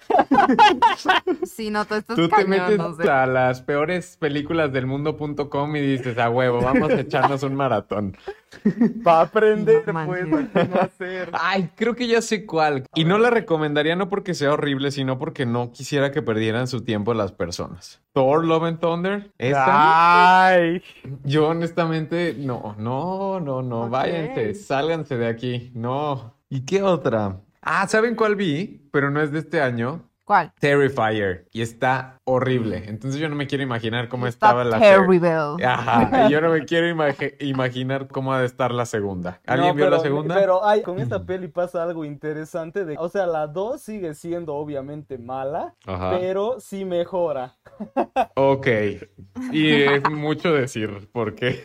Sí, no, tú estás tú cañón. No sé. A las peores películas del mundo punto com y dices, a huevo, vamos a echarnos un maratón. Para aprender, no, pues, cómo hacer. Ay, creo que ya sé cuál. Y no la recomendaría no porque sea horrible, sino porque no quisiera que perdieran su tiempo las personas. Thor Love and Thunder. ¿Esta? Ay. Yo honestamente, no, no, no, no. Okay. Váyanse, sálganse de aquí. No. ¿Y qué otra? Ah, ¿saben cuál vi? Pero no es de este año. ¿Cuál? Terrifier. Y está horrible. Entonces yo no me quiero imaginar cómo está estaba la segunda. Ajá. Yo no me quiero imag- imaginar cómo ha de estar la segunda. ¿Alguien no, vio pero, la segunda? Pero hay, con esta peli pasa algo interesante. De, o sea, la dos sigue siendo obviamente mala, ajá, pero sí mejora. Ok. Y es mucho decir, porque...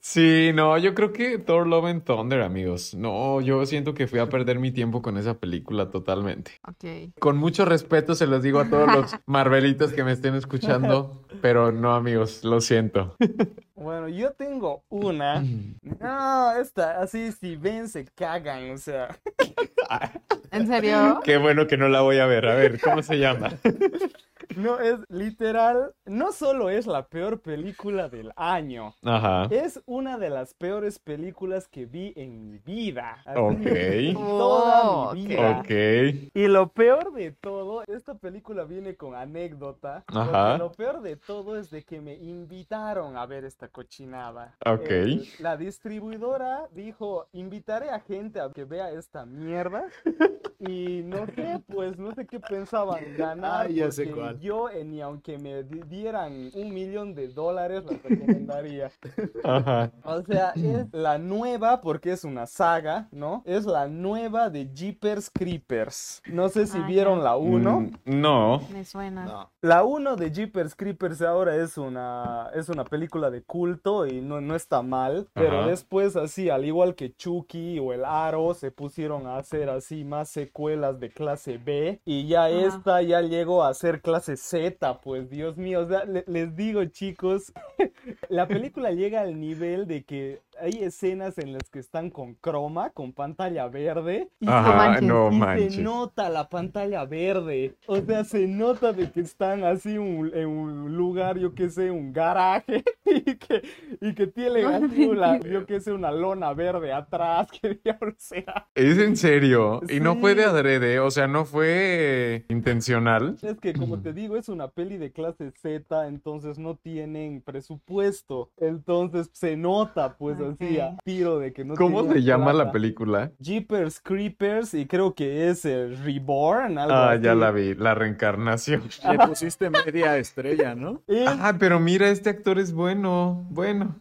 Sí, no, yo creo que Thor Love and Thunder, amigos. No, yo siento que fui a perder mi tiempo con esa película totalmente. Ok. Con mucho respeto se los digo a todos los marvelitos que me estén escuchando, pero no, amigos, lo siento. Bueno, yo tengo una. No, esta, así si ven se cagan, o sea. ¿En serio? Qué bueno que no la voy a ver. A ver, ¿cómo se llama? No, es literal, no solo es la peor película del año, ajá, es una de las peores películas que vi en mi vida. Así, ok. Toda oh, mi vida. Okay. Y lo peor de todo, esta película viene con anécdota, ajá, lo peor de todo es de que me invitaron a ver esta cochinada. Ok. El, la distribuidora dijo, invitaré a gente a que vea esta mierda, y no sé, pues, no sé qué pensaban ganar. Ah, ya sé cuál. Yo eh, ni aunque me dieran un millón de dólares las recomendaría. Ajá. O sea, es la nueva, porque es una saga, ¿no? Es la nueva de Jeepers Creepers. No sé si ah, vieron ya. la uno. Mm, no. Me suena. No. La uno de Jeepers Creepers ahora es una, es una película de culto y no, no está mal. Pero ajá, después así, al igual que Chucky o El Aro, se pusieron a hacer así más secuelas de clase B. Y ya ajá, esta ya llegó a ser clase Z, pues, Dios mío, o sea, le, les digo, chicos, la película llega al nivel de que hay escenas en las que están con croma, con pantalla verde, y, Ajá, se, no y se nota la pantalla verde. O sea, se nota de que están así un, en un lugar, yo qué sé, un garaje, y que, y que tiene, no, la, yo qué sé, una lona verde atrás, que diablo sea. ¿Es en serio? Sí. Y no fue de adrede, o sea, no fue intencional. Es que, como te digo, es una peli de clase Z, entonces no tienen presupuesto. Entonces se nota, pues, así a tiro de que no tiene. ¿Cómo se llama la película? Jeepers Creepers, y creo que es el Reborn, algo así. Ah, ya la vi, la reencarnación. Le pusiste media estrella, ¿no? ¿Eh? Ah, pero mira, este actor es bueno, bueno.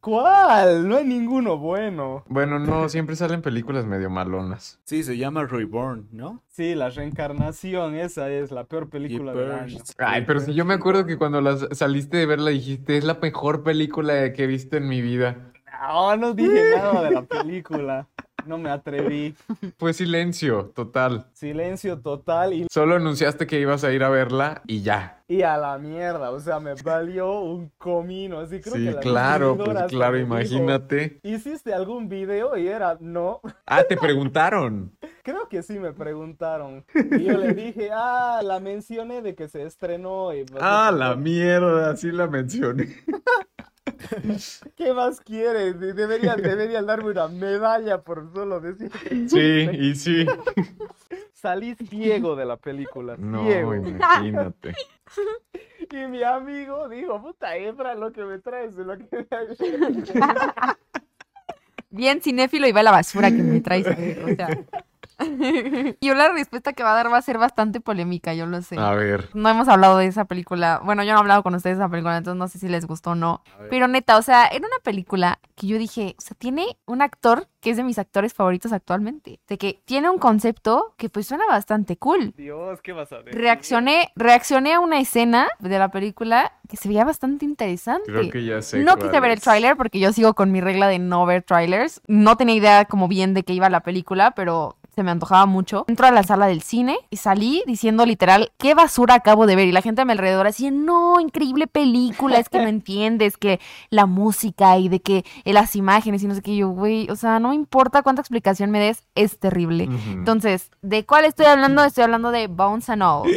¿Cuál? No hay ninguno bueno. Bueno, no, siempre salen películas medio malonas. Sí, se llama Reborn, ¿no? Sí, la reencarnación, esa es la peor película del año. Ay, pero si yo me acuerdo que cuando las saliste de verla dijiste, es la mejor película que he visto en mi vida. No, no dije nada de la película. No me atreví. Fue silencio total. Silencio total y... Solo anunciaste que ibas a ir a verla y ya. Y a la mierda, o sea, me valió un comino, así creo sí, que... Sí, claro, pues claro, imagínate. Dijo, ¿hiciste algún video? Y era, no. Ah, ¿te preguntaron? Creo que sí me preguntaron. Y yo le dije, ah, la mencioné de que se estrenó. Y ah, la mierda, sí la mencioné. ¿Qué más quieres? Deberían, deberían darme una medalla por solo decir. Sí, y sí. Salí ciego de la película. No, ciego. Imagínate. Y mi amigo dijo, puta Efra, lo que me traes, lo que me traes. Bien cinéfilo y va a la basura que me traes. O sea... Yo la respuesta que va a dar va a ser bastante polémica, yo lo sé. A ver. No hemos hablado de esa película. Bueno, yo no he hablado con ustedes de esa película, entonces no sé si les gustó o no. Pero neta, o sea, era una película que yo dije, o sea, tiene un actor que es de mis actores favoritos actualmente. De que tiene un concepto que pues suena bastante cool. Dios, ¿qué vas a ver? Reaccioné, reaccioné a una escena de la película que se veía bastante interesante. Creo que ya sé. No quise ver el tráiler porque yo sigo con mi regla de no ver trailers. No tenía idea como bien de qué iba la película, pero... se me antojaba mucho. Entro a la sala del cine y salí diciendo literal, qué basura acabo de ver. Y la gente a mi alrededor así, no, increíble película, es que no entiendes, que la música y de que las imágenes y no sé qué. Yo, güey, o sea, no me importa cuánta explicación me des, es terrible. Uh-huh. Entonces, ¿de cuál estoy hablando? Estoy hablando de Bones and All.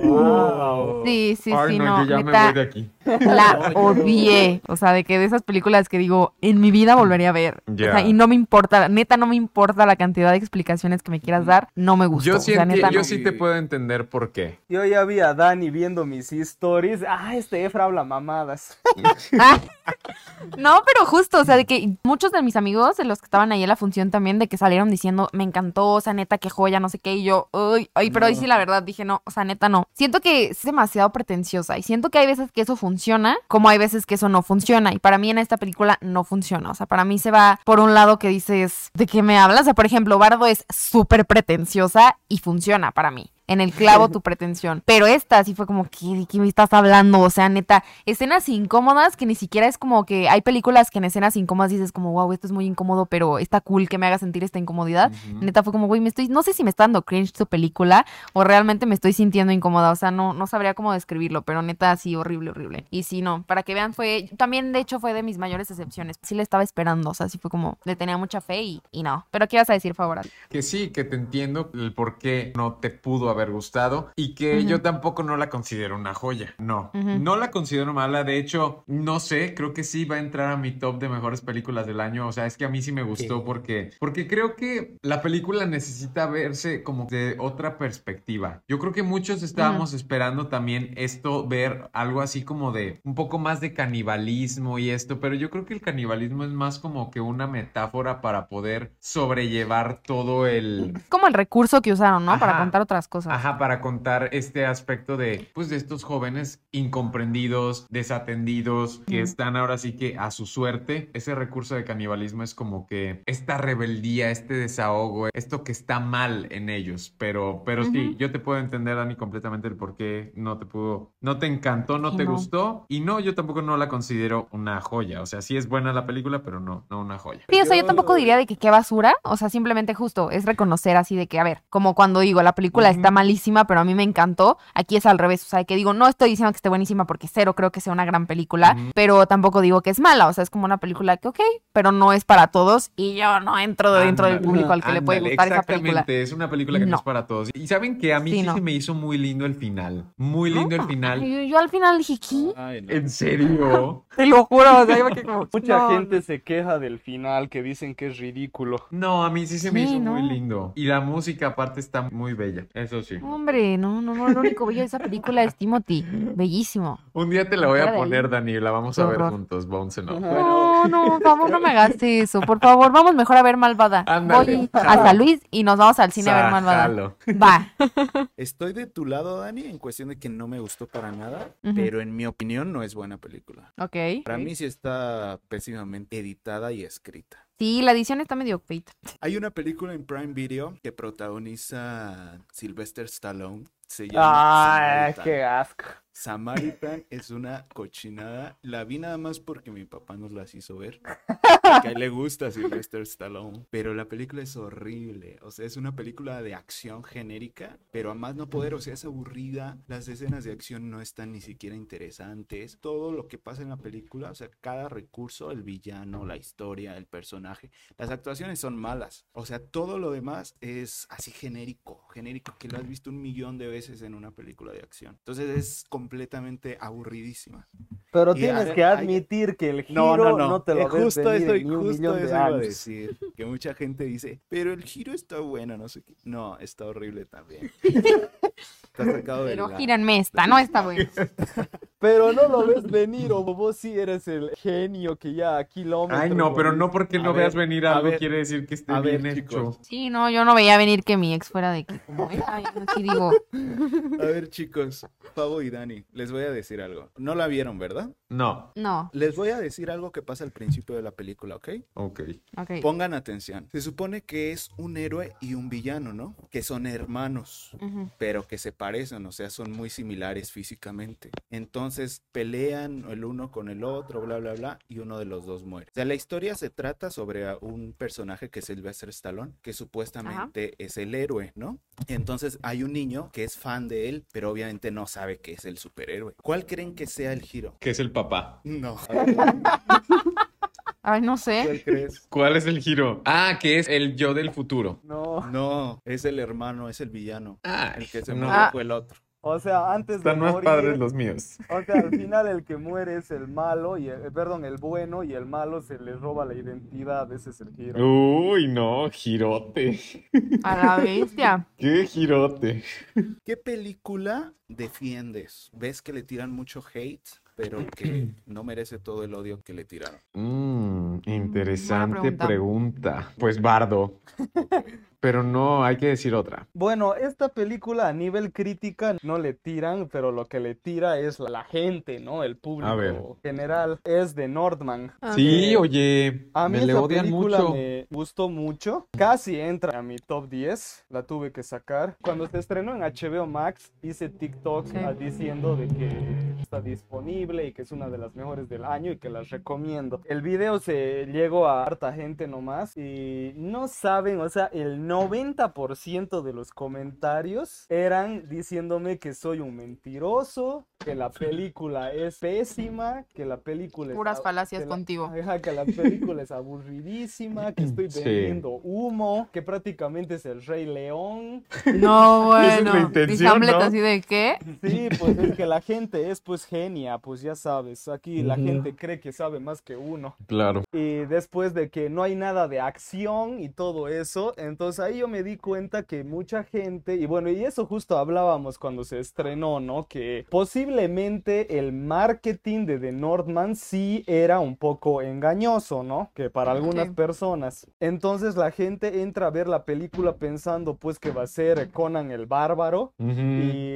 Wow. Sí, sí, Arnold, sí, no. Yo ya me voy de aquí. La odié. O sea, de que de esas películas que digo, en mi vida volvería a ver. Yeah. O sea, y no me importa, neta, no me importa la cantidad de explicaciones que me quieras dar, no me gustó. Yo, o sea, siente, neta, yo no. sí te puedo entender por qué. Yo ya vi a Dani viendo mis stories. Ah, este Efra habla mamadas. No, pero justo, o sea, de que muchos de mis amigos, de los que estaban ahí en la función también, de que salieron diciendo, me encantó, o sea, neta, qué joya, no sé qué. Y yo, ay, ay, pero no. Ahí sí la verdad dije, no, o sea, neta, no. Siento que es demasiado pretenciosa y siento que hay veces que eso funciona, como hay veces que eso no funciona. Y para mí en esta película no funciona. O sea, para mí se va por un lado que dices, ¿de qué me hablas? O sea, por ejemplo, Bardo es súper pretenciosa y funciona para mí. En el clavo tu pretensión. Pero esta sí fue como, ¿qué, ¿qué me estás hablando? O sea, neta, escenas incómodas que ni siquiera es como que... Hay películas que en escenas incómodas dices como, wow, esto es muy incómodo, pero está cool que me haga sentir esta incomodidad. Uh-huh. Neta, fue como, güey, me estoy... No sé si me está dando cringe tu película o realmente me estoy sintiendo incómoda. O sea, no, no sabría cómo describirlo, pero neta, sí, horrible, horrible. Y sí, no, para que vean, fue... También, de hecho, fue de mis mayores excepciones. Sí le estaba esperando, o sea, sí fue como... Le tenía mucha fe y, y no. Pero ¿qué ibas a decir, Favora? Que sí, que te entiendo el por qué no te pudo haber gustado y que uh-huh. yo tampoco no la considero una joya, no, uh-huh. no la considero mala, de hecho, no sé, creo que sí va a entrar a mi top de mejores películas del año, o sea, es que a mí sí me gustó sí. porque porque creo que la película necesita verse como de otra perspectiva, yo creo que muchos estábamos uh-huh. esperando también esto, ver algo así como de un poco más de canibalismo y esto, pero yo creo que el canibalismo es más como que una metáfora para poder sobrellevar todo el... Es como el recurso que usaron, ¿no? Ajá. Para contar otras cosas. Ajá, para contar este aspecto de, pues, de estos jóvenes incomprendidos, desatendidos, que están ahora sí que a su suerte. Ese recurso de canibalismo es como que esta rebeldía, este desahogo, esto que está mal en ellos. Pero, pero uh-huh. sí, yo te puedo entender, Dani, completamente el por qué no te pudo, no te encantó, no sí, te no. gustó. Y no, yo tampoco no la considero una joya. O sea, sí es buena la película, pero no, no una joya. Sí, o sea, yo tampoco diría de que qué basura. O sea, simplemente justo es reconocer así de que, a ver, como cuando digo, la película uh-huh. está mal malísima, pero a mí me encantó. Aquí es al revés, o sea, que digo, no estoy diciendo que esté buenísima porque cero creo que sea una gran película, mm. pero tampoco digo que es mala, o sea, es como una película que ok, pero no es para todos y yo no entro dentro andale, del público al que andale, le puede gustar esa película. Exactamente, es una película que no. no es para todos. Y ¿saben qué? A mí sí, sí no. se me hizo muy lindo el final, muy lindo no, el final. Yo, yo al final dije, ¿qué? Ay, no. ¿En serio? Te lo juro, o sea, yo me quedé como... Mucha no, gente no. se queja del final, que dicen que es ridículo. No, a mí sí se me sí, hizo no. muy lindo. Y la música aparte está muy bella, eso sí. Hombre, no, no, no, lo único bello de esa película es Timothy, bellísimo. Un día te la voy a poner, Dani, la vamos a ver juntos, Bones and All. No, no, por favor, no me hagas eso, por favor, vamos mejor a ver Malvada. Ándale, voy jalo. hasta Luis y nos vamos al cine Sa, a ver Malvada. Jalo. Va. Estoy de tu lado, Dani, en cuestión de que no me gustó para nada, uh-huh. pero en mi opinión no es buena película. Ok. Para okay. mí sí está pésimamente editada y escrita. Sí, la edición está medio feita. Hay una película en Prime Video que protagoniza Sylvester Stallone. Se llama ¡Ay, qué asco! Samaritan es una cochinada. La vi nada más porque mi papá nos las hizo ver. Porque a él le gusta Sylvester Stallone. Pero la película es horrible. O sea, es una película de acción genérica, pero a más no poder. O sea, es aburrida. Las escenas de acción no están ni siquiera interesantes. Todo lo que pasa en la película, o sea, cada recurso, el villano, la historia, el personaje. Las actuaciones son malas. O sea, todo lo demás es así genérico. Genérico que lo has visto un millón de veces en una película de acción. Entonces es completamente aburridísima. Pero y tienes a, que admitir hay... que el giro no, no, no. no te lo ves justo venir estoy, en justo un millón eso de años. Iba a decir, que mucha gente dice, pero el giro está bueno, no sé qué. No, está horrible también. Está sacado de pero la... gíranme esta, no está bueno. Pero no lo ves venir, o vos sí eres el genio que ya a kilómetros... Ay, no, pero no porque no ver, veas venir algo ver, quiere decir que esté bien ver, hecho. Sí, no, yo no veía venir que mi ex fuera de aquí. Ay, así digo. A ver, chicos, Pavo y Dani, les voy a decir algo. No la vieron, ¿verdad? No. No. Les voy a decir algo que pasa al principio de la película, ¿ok? Ok. okay. Pongan atención. Se supone que es un héroe y un villano, ¿no? Que son hermanos, uh-huh. pero que se parecen, o sea, son muy similares físicamente. Entonces, Entonces pelean el uno con el otro, bla, bla, bla, y uno de los dos muere. O sea, la historia se trata sobre un personaje que es Sylvester Stallone, que supuestamente Ajá. es el héroe, ¿no? Entonces hay un niño que es fan de él, pero obviamente no sabe que es el superhéroe. ¿Cuál creen que sea el giro? Que es el papá. No. Ay, no sé. ¿Cuál crees? ¿Cuál es el giro? Ah, que es el yo del futuro. No. No, es el hermano, es el villano. Ah, el que se no. murió fue el otro. O sea, antes Están de morir... Están más padres los míos. O sea, al final el que muere es el malo, y el, perdón, el bueno, y el malo se les roba la identidad. Ese es el giro. Uy, no, girote. A la bestia. Qué girote. ¿Qué película defiendes? ¿Ves que le tiran mucho hate? Pero que no merece todo el odio que le tiraron. Mm, interesante pregunta. pregunta. Pues Bardo. Pero no, hay que decir otra. Bueno, esta película a nivel crítica no le tiran, pero lo que le tira es la gente, ¿no? El público general. Es The Northman. Okay. Sí, oye, a mí me esa le odian película mucho. Me gustó mucho. Casi entra a mi top diez. La tuve que sacar. Cuando se estrenó en H B O Max, hice TikToks okay. diciendo de que está disponible y que es una de las mejores del año y que las recomiendo. El video se llegó a harta gente nomás y no saben, o sea, el noventa por ciento de los comentarios eran diciéndome que soy un mentiroso, que la película es pésima, que la película puras es, falacias que la, contigo que la película es aburridísima, que estoy vendiendo sí. humo, que prácticamente es el Rey León. No, bueno, ¿y Hamlet así de qué? Sí, pues es que la gente es pues genia, pues ya sabes, aquí la gente cree que sabe más que uno. Claro. Y después de que no hay nada de acción y todo eso, entonces ahí yo me di cuenta que mucha gente, y bueno, y eso justo hablábamos cuando se estrenó, ¿no? Que posiblemente el marketing de The Northman sí era un poco engañoso, ¿no? Que para algunas sí. personas. Entonces la gente entra a ver la película pensando pues que va a ser Conan el Bárbaro, uh-huh, y,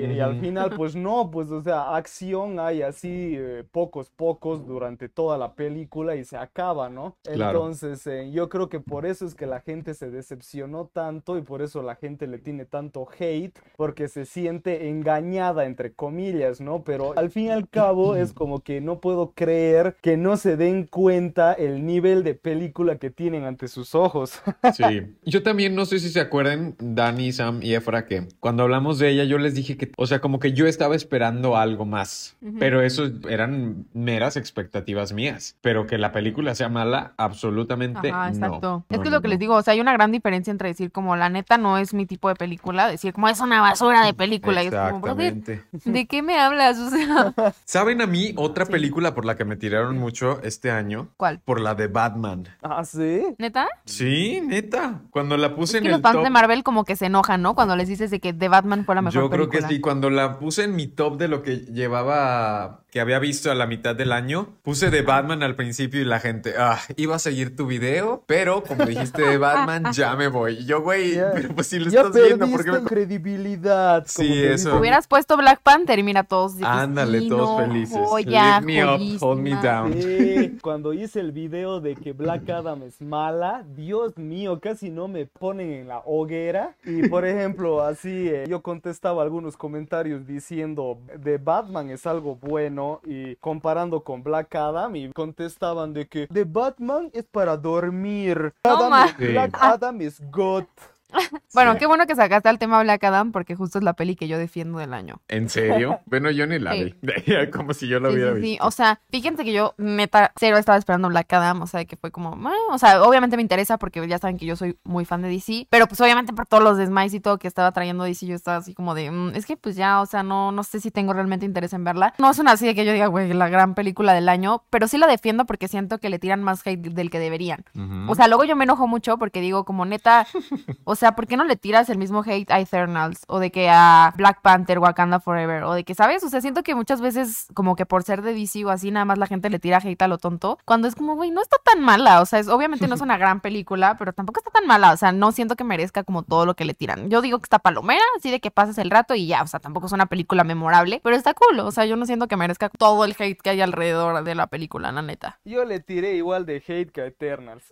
uh-huh. y al final pues no, pues o sea, acción Batman hay así eh, pocos, pocos durante toda la película y se acaba, ¿no? Claro. Entonces eh, yo creo que por eso es que la gente se decepcionó tanto y por eso la gente le tiene tanto hate, porque se siente engañada, entre comillas, ¿no? Pero al fin y al cabo es como que no puedo creer que no se den cuenta el nivel de película que tienen ante sus ojos. Sí. Yo también, no sé si se acuerdan, Dani, Sam y Efra, que cuando hablamos de ella yo les dije que, o sea, como que yo estaba esperando algo más, uh-huh. pero eso eran meras expectativas mías, pero que la película sea mala, absolutamente Ajá, exacto. no. Es que no, es lo que no. les digo, o sea, hay una gran diferencia entre decir como, la neta no es mi tipo de película, decir como, es una basura de película. Exactamente. Y es como, ¿de, ¿de qué me hablas? O sea... ¿Saben a mí otra sí. película por la que me tiraron mucho este año? ¿Cuál? Por la de Batman. ¿Ah, sí? ¿Neta? Sí, neta. Cuando la puse es en el top... que los fans de Marvel como que se enojan, ¿no? Cuando les dices de que The Batman fue la mejor película. Yo creo película. que sí. Cuando la puse en mi top de lo que llevaba... que había visto a la mitad del año, puse de Batman al principio y la gente, ah, iba a seguir tu video, pero como dijiste de Batman, ya me voy. Yo, güey, yeah. pero pues si lo ya estás viendo, porque me... credibilidad. Como sí, eso. Hubieras puesto Black Panther y mira, todos. Ándale, sí, todos no, felices. Joya, Lift me joyísima. Up, hold me down. Sí, cuando hice el video de que Black Adam es mala, Dios mío, casi no me ponen en la hoguera. Y por ejemplo, así, eh, yo contestaba algunos comentarios diciendo, de Batman es algo bueno, y comparando con Black Adam, y contestaban de que The Batman es para dormir, Adam no, es Black Adam es God. Bueno, sí. qué bueno que sacaste el tema Black Adam, porque justo es la peli que yo defiendo del año. ¿En serio? Bueno, yo ni la sí. vi. Como si yo la sí, hubiera sí, visto. Sí, o sea, fíjense que yo meta cero estaba esperando Black Adam, o sea, que fue como, bueno, o sea, obviamente me interesa porque ya saben que yo soy muy fan de D C, pero pues obviamente por todos los desmays y todo que estaba trayendo D C, yo estaba así como de, mm, es que pues ya, o sea, no, no sé si tengo realmente interés en verla. No son así de que yo diga, güey, la gran película del año, pero sí la defiendo porque siento que le tiran más hate del que deberían. Uh-huh. O sea, luego yo me enojo mucho porque digo, como neta, o sea, O sea, ¿por qué no le tiras el mismo hate a Eternals? O de que a Black Panther, Wakanda Forever, o de que, ¿sabes? O sea, siento que muchas veces como que por ser de D C o así, nada más la gente le tira hate a lo tonto, cuando es como, güey, no está tan mala. O sea, es, obviamente no es una gran película, pero tampoco está tan mala. O sea, no siento que merezca como todo lo que le tiran. Yo digo que está palomera, así de que pasas el rato y ya. O sea, tampoco es una película memorable, pero está cool. O sea, yo no siento que merezca todo el hate que hay alrededor de la película, la neta. Yo le tiré igual de hate que a Eternals.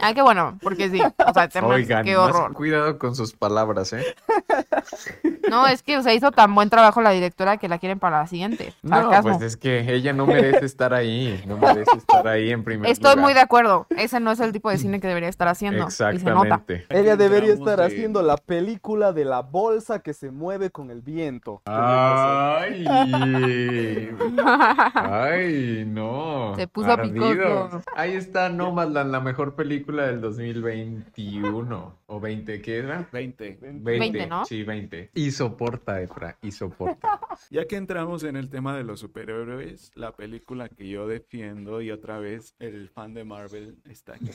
Ah, qué bueno, porque sí. O sea, Eternals... Oigan. Qué horror. Cuidado con sus palabras, ¿eh? No, es que, o sea, hizo tan buen trabajo la directora que la quieren para la siguiente. No, ¿acaso? Pues es que ella no merece estar ahí. No merece estar ahí en primer Estoy lugar. Estoy muy de acuerdo. Ese no es el tipo de cine que debería estar haciendo. Exactamente. Ella debería estar de... haciendo la película de la bolsa que se mueve con el viento. Ay. Ay, no. Se puso ardido. Picoso. Ahí está Nomadland, la mejor película del dos mil veintiuno. O veinte, ¿qué era? veinte. veinte. veinte, ¿no? Sí, veinte. Y soporta, Efra, y soporta. Ya que entramos en el tema de los superhéroes, la película que yo defiendo, y otra vez el fan de Marvel está aquí.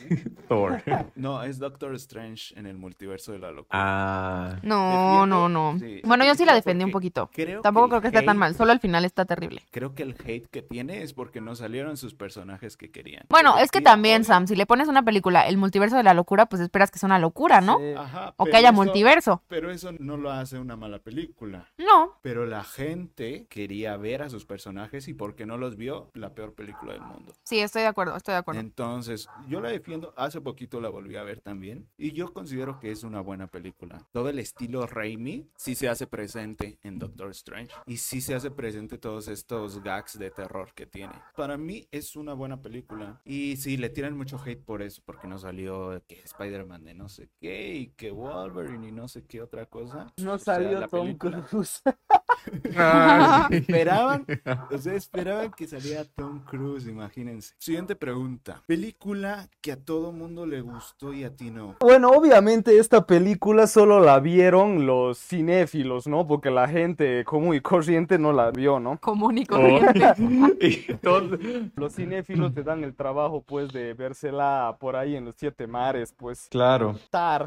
Thor. No, es Doctor Strange en el multiverso de la locura. Ah. No, defiendo, no, no. Sí. Bueno, yo sí la defendí un poquito. Creo Tampoco creo que esté hate... tan mal, solo al final está terrible. Creo que el hate que tiene es porque no salieron sus personajes que querían. Bueno, pero es que sí, también, Sam, si le pones una película, el multiverso de la locura, pues esperas que sea una locura, ¿no? Sí. Ajá, o que haya eso, multiverso. Pero eso no lo hace una mala película. No. Pero la gente quería ver a sus personajes y porque no los vio, la peor película del mundo. Sí, estoy de acuerdo, estoy de acuerdo. Entonces, yo la defiendo. Hace poquito la volví a ver también y yo considero que es una buena película. Todo el estilo Raimi sí se hace presente en Doctor Strange y sí se hace presente todos estos gags de terror que tiene. Para mí es una buena película y sí, le tiran mucho hate por eso, porque no salió que Spider-Man de no sé qué. Y que Wolverine y no sé qué otra cosa. No salió, o sea, Tom Cruise. Ah, sí. Esperaban, o sea, esperaban que saliera Tom Cruise, imagínense. Siguiente pregunta. Película que a todo mundo le gustó y a ti no. Bueno, obviamente esta película solo la vieron los cinéfilos, ¿no? Porque la gente común y corriente no la vio, ¿no? Común y corriente. Oh. Todo... Los cinéfilos te dan el trabajo, pues, de vérsela por ahí en los siete mares, pues. Claro. Tar.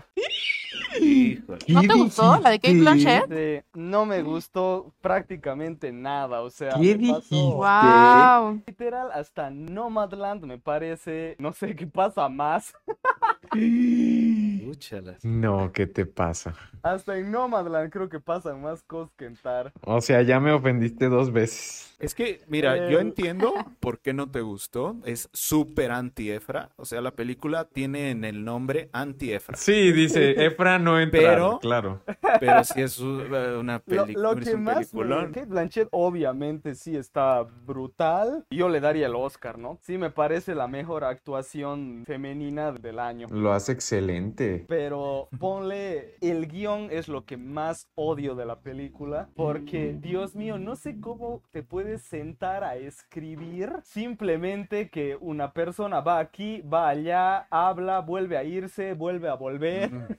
¿No te gustó la de Kate Blanchett? Sí, no me gustó prácticamente nada, o sea, ¿qué me pasó? Wow. Literal, hasta Nomadland me parece, no sé qué pasa más. Úchalas. No, ¿qué te pasa? Hasta en Nomadland creo que pasan más cosas que en Tar. O sea, ya me ofendiste dos veces. Es que, mira, eh... yo entiendo por qué no te gustó. Es súper anti-Efra. O sea, la película tiene en el nombre anti-Efra. Sí, dice, Efra no entra, pero, claro. Pero sí es una película. Lo, lo que más, Kate Blanchett obviamente sí está brutal. Yo le daría el Oscar, ¿no? Sí me parece la mejor actuación femenina del año. Lo hace excelente. Pero ponle, el guión es lo que más odio de la película, porque, Dios mío, no sé cómo te puedes sentar a escribir simplemente que una persona va aquí, va allá, habla, vuelve a irse, vuelve a volver.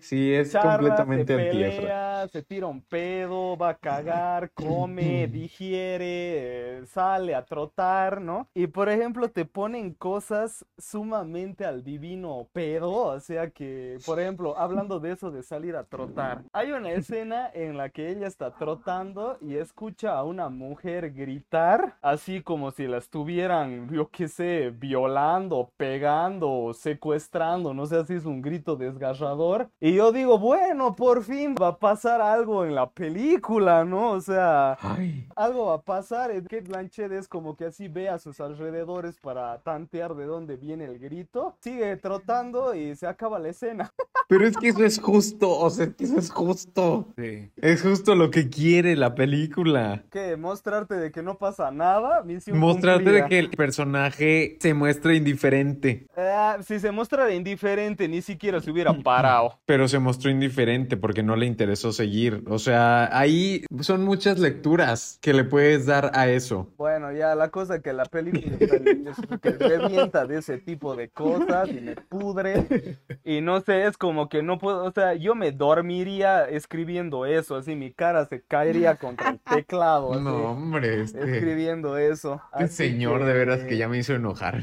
Sí, es charla, completamente anti-Efra. Se tira un pedo, va a cagar, come, digiere, eh, sale a trotar, ¿no? Y por ejemplo te ponen cosas sumamente al divino pedo, o sea que, por ejemplo, hablando de eso de salir a trotar, hay una escena en la que ella está trotando y escucha a una mujer gritar, así como si la estuvieran, yo qué sé, violando, pegando, secuestrando, no sé, si es un grito desgarrador, y yo digo, bueno, por fin va a pasar algo en la película, ¿no? O sea, ay, algo va a pasar. Kate Blanchett es como que así ve a sus alrededores para tantear de dónde viene el grito, sigue trotando y se acaba la escena. Pero es que eso es justo, o sea, es que eso es justo. Sí. Es justo lo que quiere la película. ¿Qué? ¿Mostrarte de que no pasa nada? Mostrarte cumplida. De que el personaje se muestra indiferente. Eh, si se muestra indiferente, ni siquiera se hubiera parado. Pero se mostró indiferente porque no le interesó seguir. O sea, ahí son muchas lecturas que le puedes dar a eso. Bueno, ya la cosa que la película que revienta de ese tipo de cosas y me pudre. Y no sé, es como que no puedo, o sea, yo me dormiría escribiendo eso, así mi cara se caería contra el teclado. Así, no, hombre. Este... escribiendo eso. Este señor, que... de veras que ya me hizo enojar.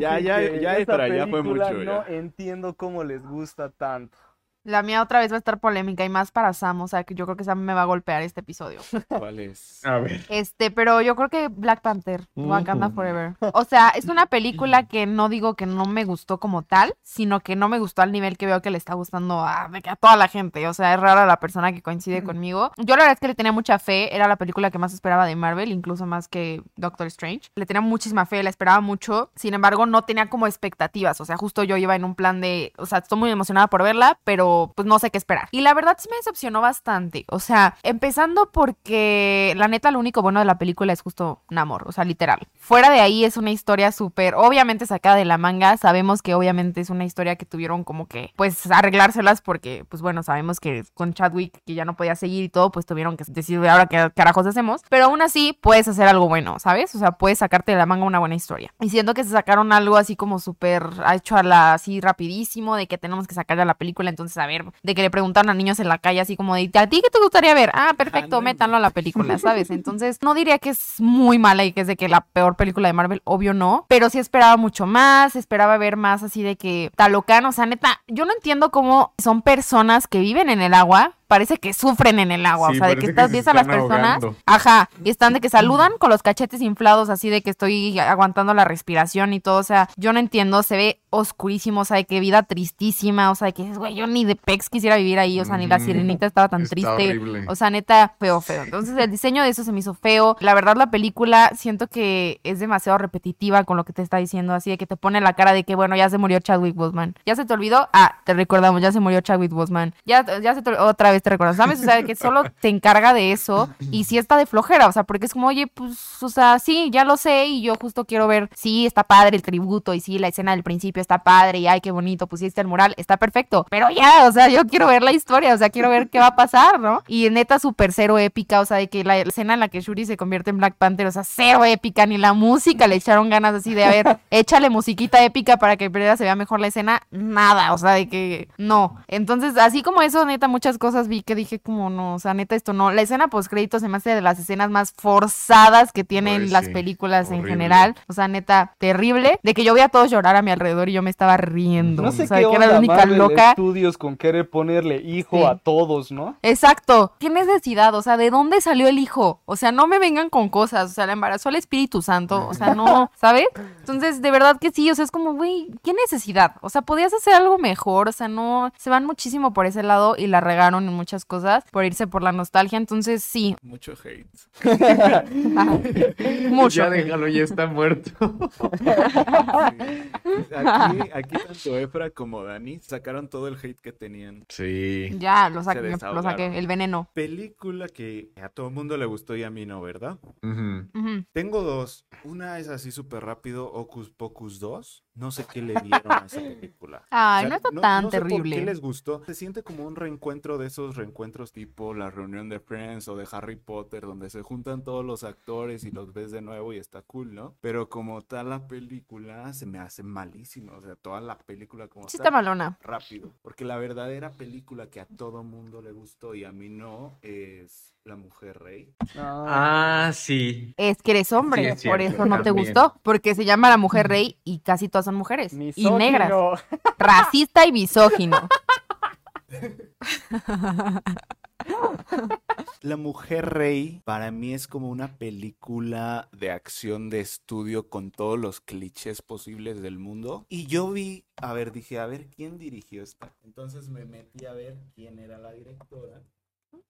Ya, ya, ya, entra, ya fue mucho. No ya. Entiendo cómo les gusta tanto. La mía otra vez va a estar polémica y más para Sam, o sea, que yo creo que Sam me va a golpear este episodio. ¿Cuál es? A ver. Este, pero yo creo que Black Panther, Wakanda Forever. O sea, es una película que no digo que no me gustó como tal, sino que no me gustó al nivel que veo que le está gustando a, a toda la gente. O sea, es rara la persona que coincide conmigo. Yo la verdad es que le tenía mucha fe, era la película que más esperaba de Marvel, incluso más que Doctor Strange. Le tenía muchísima fe, la esperaba mucho, sin embargo, no tenía como expectativas. O sea, justo yo iba en un plan de, o sea, estoy muy emocionada por verla, pero pues no sé qué esperar. Y la verdad sí me decepcionó bastante. O sea, empezando porque la neta lo único bueno de la película es justo Namor, o sea, literal. Fuera de ahí es una historia súper, obviamente sacada de la manga. Sabemos que obviamente es una historia que tuvieron como que, pues, arreglárselas porque, pues bueno, sabemos que con Chadwick, que ya no podía seguir y todo, pues tuvieron que decir, ahora qué carajos hacemos. Pero aún así puedes hacer algo bueno, ¿sabes? O sea, puedes sacarte de la manga una buena historia. Y siento que se sacaron algo así como súper hecho a la, así rapidísimo, de que tenemos que sacarle a la película, entonces a ver, de que le preguntaron a niños en la calle así como de, ¿a ti qué te gustaría ver? Ah, perfecto, métanlo a la película, ¿sabes? Entonces no diría que es muy mala y que es de que la peor película de Marvel, obvio no, pero sí esperaba mucho más, esperaba ver más así de que talocán, o sea, neta, yo no entiendo cómo son personas que viven en el agua, parece que sufren en el agua, sí, o sea, de que estás viendo a las personas, ahogando. Ajá, y están de que saludan con los cachetes inflados, así de que estoy aguantando la respiración y todo, o sea, yo no entiendo, se ve oscurísimo, o sea, de que vida tristísima, o sea, de que, güey, yo ni de pex quisiera vivir ahí, o sea, ni la sirenita estaba tan Está triste, horrible. O sea, neta, feo, feo, entonces el diseño de eso se me hizo feo, la verdad la película siento que es demasiado repetitiva con lo que te está diciendo, así de que te pone la cara de que, bueno, ya se murió Chadwick Boseman, ya se te olvidó, ah, te recordamos, ya se murió Chadwick Boseman, ya, ya se te olvidó, otra vez te recuerdas, ¿sabes? O sea, que solo te encarga de eso y sí está de flojera, o sea, porque es como, oye, pues, o sea, sí, ya lo sé y yo justo quiero ver, sí, está padre el tributo y sí, la escena del principio está padre y ay, qué bonito, pusiste el mural, está perfecto, pero ya, o sea, yo quiero ver la historia, o sea, quiero ver qué va a pasar, ¿no? Y neta, súper cero épica, o sea, de que la escena en la que Shuri se convierte en Black Panther, o sea, cero épica, ni la música, le echaron ganas así de, a ver, échale musiquita épica para que se vea mejor la escena, nada, o sea, de que no. Entonces, así como eso, neta, muchas cosas vi que dije como no, o sea, neta esto no. La escena post créditos se me hace de las escenas más forzadas que tienen Ay, las sí. películas Horrible. En general. O sea, neta, terrible. De que yo veía a todos llorar a mi alrededor y yo me estaba riendo. No sé, o sea, qué onda, que era la única Marvel loca. Estudios con querer ponerle hijo sí. a todos, ¿no? Exacto. ¿Qué necesidad? O sea, ¿de dónde salió el hijo? O sea, no me vengan con cosas. O sea, la embarazó el Espíritu Santo. O sea, no, ¿sabes? Entonces, de verdad que sí. O sea, es como, güey, ¿qué necesidad? O sea, podías hacer algo mejor. O sea, no, se van muchísimo por ese lado y la regaron en muchas cosas por irse por la nostalgia. Entonces, sí. Mucho hate. Ah, mucho. Ya déjalo, ya está muerto. Sí. Aquí, aquí tanto Efra como Dani sacaron todo el hate que tenían. Sí. Ya, lo saqué, lo saqué, el veneno. Película que a todo el mundo le gustó y a mí no, ¿verdad? Uh-huh. Uh-huh. Tengo dos. Una es así súper rápido, Hocus Pocus dos. No sé qué le dieron a esa película. Ay, o sea, no está tan no, no sé terrible. ¿Por qué les gustó? Se siente como un reencuentro de esos reencuentros tipo la reunión de Friends o de Harry Potter, donde se juntan todos los actores y los ves de nuevo y está cool, ¿no? Pero como tal la película se me hace malísima. O sea, toda la película como sí está malona. Rápido. Porque la verdadera película que a todo mundo le gustó y a mí no es... La Mujer Rey. Ah, sí. Es que eres hombre, sí, es cierto, por eso no también. Te gustó, porque se llama La Mujer Rey y casi todas son mujeres. Misógino. Y negras. Racista y misógino. La Mujer Rey para mí es como una película de acción de estudio con todos los clichés posibles del mundo. Y yo vi, a ver, dije, a ver, ¿quién dirigió esta? Entonces me metí a ver quién era la directora.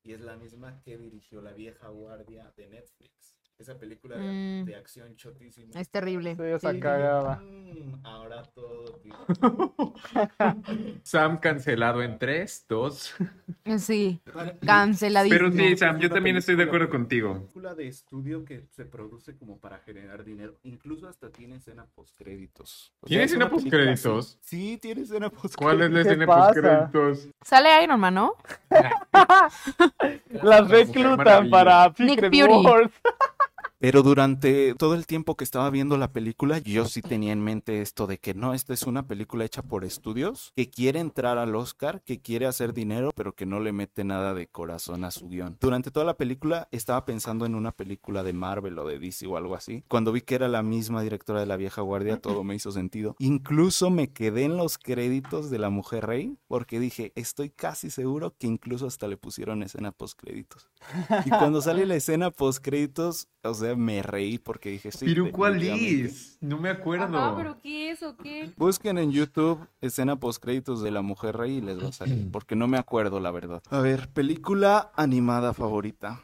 Y es la misma que dirigió La Vieja Guardia de Netflix. Esa película de, mm. de acción chotísima. Es terrible. Sí, esa sí. cagada. Mm, ahora todo. Sam cancelado en tres, dos. Sí, canceladísimo. Pero sí, Sam, yo también estoy de acuerdo contigo. Una película de estudio que se produce como para generar dinero. Incluso hasta tiene escena postcréditos. O sea, ¿tiene escena postcréditos? Sí, tiene escena postcréditos. ¿Cuál es la escena postcréditos? Sale Iron Man, ¿no? Las reclutan para Secret Wars. Pero durante todo el tiempo que estaba viendo la película, yo sí tenía en mente esto de que no, esta es una película hecha por estudios, que quiere entrar al Oscar, que quiere hacer dinero, pero que no le mete nada de corazón a su guión. Durante toda la película estaba pensando en una película de Marvel o de D C o algo así. Cuando vi que era la misma directora de La Vieja Guardia, todo me hizo sentido. Incluso me quedé en los créditos de La Mujer Rey, porque dije, estoy casi seguro que incluso hasta le pusieron escena postcréditos. Y cuando sale la escena postcréditos, o sea, me reí porque dije... Sí, ¿pero cuál es? No me acuerdo. Ah, ¿pero qué es o qué? Busquen en YouTube escena postcréditos de La Mujer Rey y les va a salir. Porque no me acuerdo, la verdad. A ver, película animada favorita.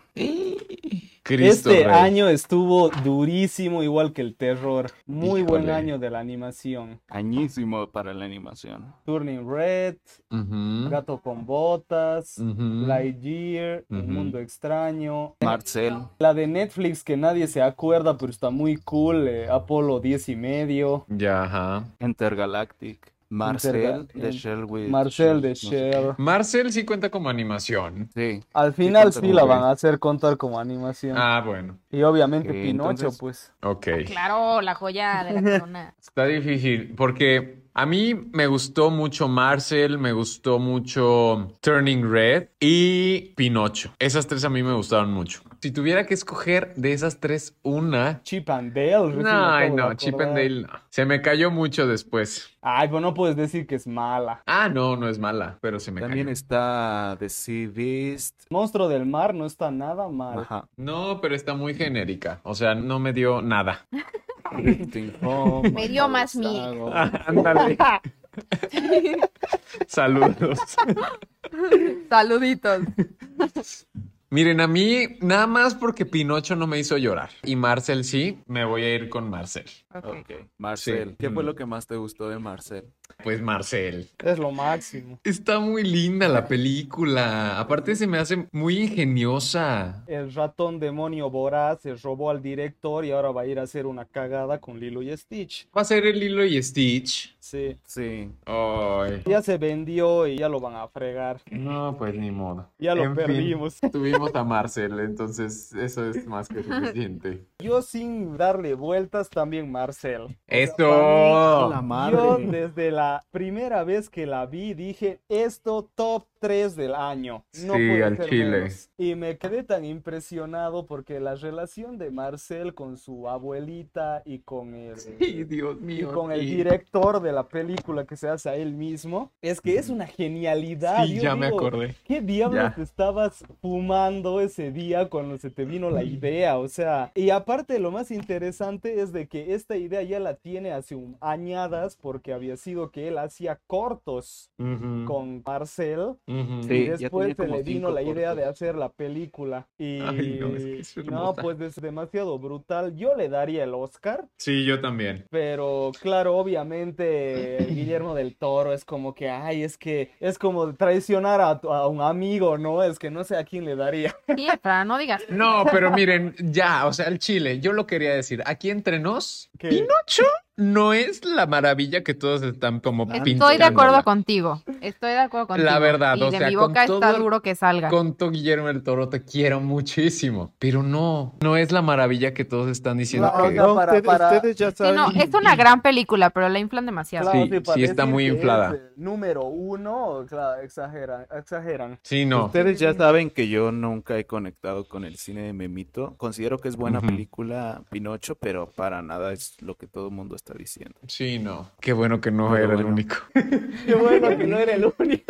Cristo este Rey. Año estuvo durísimo, igual que el terror. Muy Híjole. Buen año de la animación. Añísimo para la animación. Turning Red, uh-huh. Gato con Botas, uh-huh. Lightyear, uh-huh. Un Mundo Extraño. Marcel. La de Netflix que nadie se acuerda, pero está muy cool. Eh, Apolo diez y medio. Ya, ajá. Intergalactic. Marcel de Shell with... Marcel de Shell. Marcel sí cuenta como animación. Sí. Al final sí, sí la van a hacer contar como animación. Ah, bueno. Y obviamente okay, Pinocho, entonces... pues. Ok. Ah, claro, la joya de la corona. Está difícil, porque... A mí me gustó mucho Marcel, me gustó mucho Turning Red y Pinocho. Esas tres a mí me gustaron mucho. Si tuviera que escoger de esas tres una... Chip and Dale. No, ay, no, Chip and Dale no. Se me cayó mucho después. Ay, pues no puedes decir que es mala. Ah, no, no es mala, pero se me cayó. También está The Sea Beast. Monstruo del Mar no está nada mal. Ajá. No, pero está muy genérica. O sea, no me dio nada. Home, me dio más miedo. Ándale. Saludos. Saluditos. Miren, a mí nada más porque Pinocho no me hizo llorar. Y Marcel sí, me voy a ir con Marcel. Okay. Okay. Marcel, sí. ¿Qué fue lo que más te gustó de Marcel? Pues Marcel. Es lo máximo. Está muy linda la película. Aparte se me hace muy ingeniosa. El ratón demonio voraz se robó al director y ahora va a ir a hacer una cagada con Lilo y Stitch. ¿Va a ser el Lilo y Stitch? Sí. Sí. Ay. Ya se vendió y ya lo van a fregar. No, pues ni modo. Ya lo en perdimos. Fin, tuvimos a Marcel, entonces eso es más que suficiente. Yo sin darle vueltas también Marcel. Esto. O sea, la madre. Yo desde la primera vez que la vi dije, esto top tres del año. No sí, al chile. Menos. Y me quedé tan impresionado porque la relación de Marcel con su abuelita y con el, sí, Dios mío, y con el director de la película que se hace a él mismo, es que es una genialidad. Sí, Yo ya digo, me acordé. ¿Qué diablos ya. te estabas fumando ese día cuando se te vino la idea? O sea, y aparte lo más interesante es de que esta idea ya la tiene hace un añadas porque había sido que él hacía cortos uh-huh. con Marcel uh-huh. y sí, después se le vino la cortos. idea de hacer la película y Ay, no, es que es no, pues es demasiado brutal. Yo le daría el Oscar. Sí, yo también. Pero claro, obviamente Guillermo del Toro es como que, ay, es que es como traicionar a, a un amigo, ¿no? Es que no sé a quién le daría. Sí, Efra, no digas. No, pero miren, ya, o sea, el chile, yo lo quería decir, aquí entre nos, ¿Qué? Pinocho no es la maravilla que todos están como pintando. Estoy de acuerdo contigo, estoy de acuerdo contigo. La verdad, y o de sea, mi boca con todo, está duro que salga. Con todo, Guillermo del Toro, te quiero muchísimo, pero no, no es la maravilla que todos están diciendo. No, que... no, para, ustedes, para... ustedes ya saben. Sí, no, es una gran película, pero la inflan demasiado. Claro, sí, sí está muy inflada. Es número uno, claro, exageran, exageran. Sí, no. Ustedes ya saben que yo nunca he conectado con el cine de Memito. Considero que es buena uh-huh. película Pinocho, pero para nada es lo que todo el mundo está está diciendo. Sí, no. Qué bueno que no Muy era bueno. el único. Qué bueno que no era el único.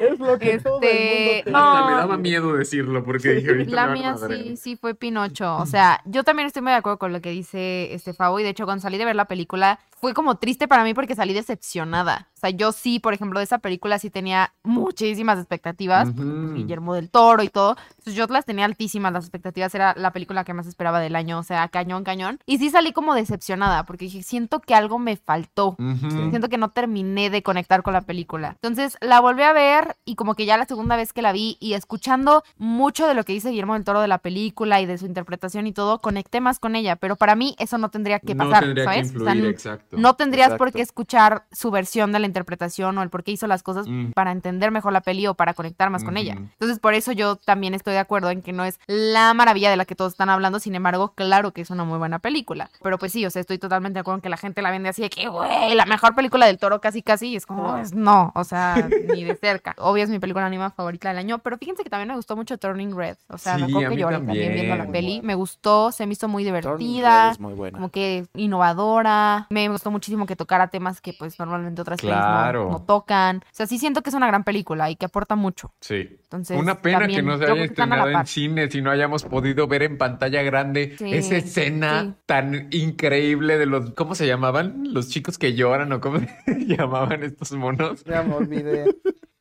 Es lo que este... todo el mundo oh. Me daba miedo decirlo porque dije ahorita la mía sí, sí fue Pinocho. O sea, yo también estoy muy de acuerdo con lo que dice este Fabo, y de hecho cuando salí de ver la película fue como triste para mí porque salí decepcionada. O sea, yo sí, por ejemplo, de esa película sí tenía muchísimas expectativas, uh-huh. Guillermo del Toro y todo. Entonces yo las tenía altísimas, las expectativas, era la película que más esperaba del año, o sea, cañón, cañón. Y sí salí como decepcionada porque dije, siento que algo me faltó, uh-huh. siento que no terminé de conectar con la película. Entonces la volví a ver y como que ya la segunda vez que la vi y escuchando mucho de lo que dice Guillermo del Toro de la película y de su interpretación y todo, conecté más con ella, pero para mí eso no tendría que pasar, no tendría ¿sabes? Que influir, o sea, no, exacto. No tendrías exacto. por qué escuchar su versión de la interpretación o el por qué hizo las cosas mm. para entender mejor la peli o para conectar más mm-hmm. con ella. Entonces, por eso yo también estoy de acuerdo en que no es la maravilla de la que todos están hablando, sin embargo, claro que es una muy buena película. Pero pues sí, o sea, estoy totalmente de acuerdo en que la gente la vende así de que, güey, la mejor película del Toro casi casi, y es como, pues, no, o sea, ni de cerca. Obvio es mi película animada favorita del año, pero fíjense que también me gustó mucho Turning Red, o sea, sí, me acuerdo que yo también. también viendo la muy peli, buena. Me gustó, se me hizo muy divertida, muy como que innovadora, me gustó muchísimo que tocara temas que pues normalmente otras claro. No, no tocan. O sea, sí siento que es una gran película y que aporta mucho. Sí. Entonces, una pena también, que no se haya estrenado en cine, si no hayamos podido ver en pantalla grande sí, esa escena sí. tan increíble de los... ¿Cómo se llamaban? Los chicos que lloran o cómo se llamaban estos monos. Ya me olvidé.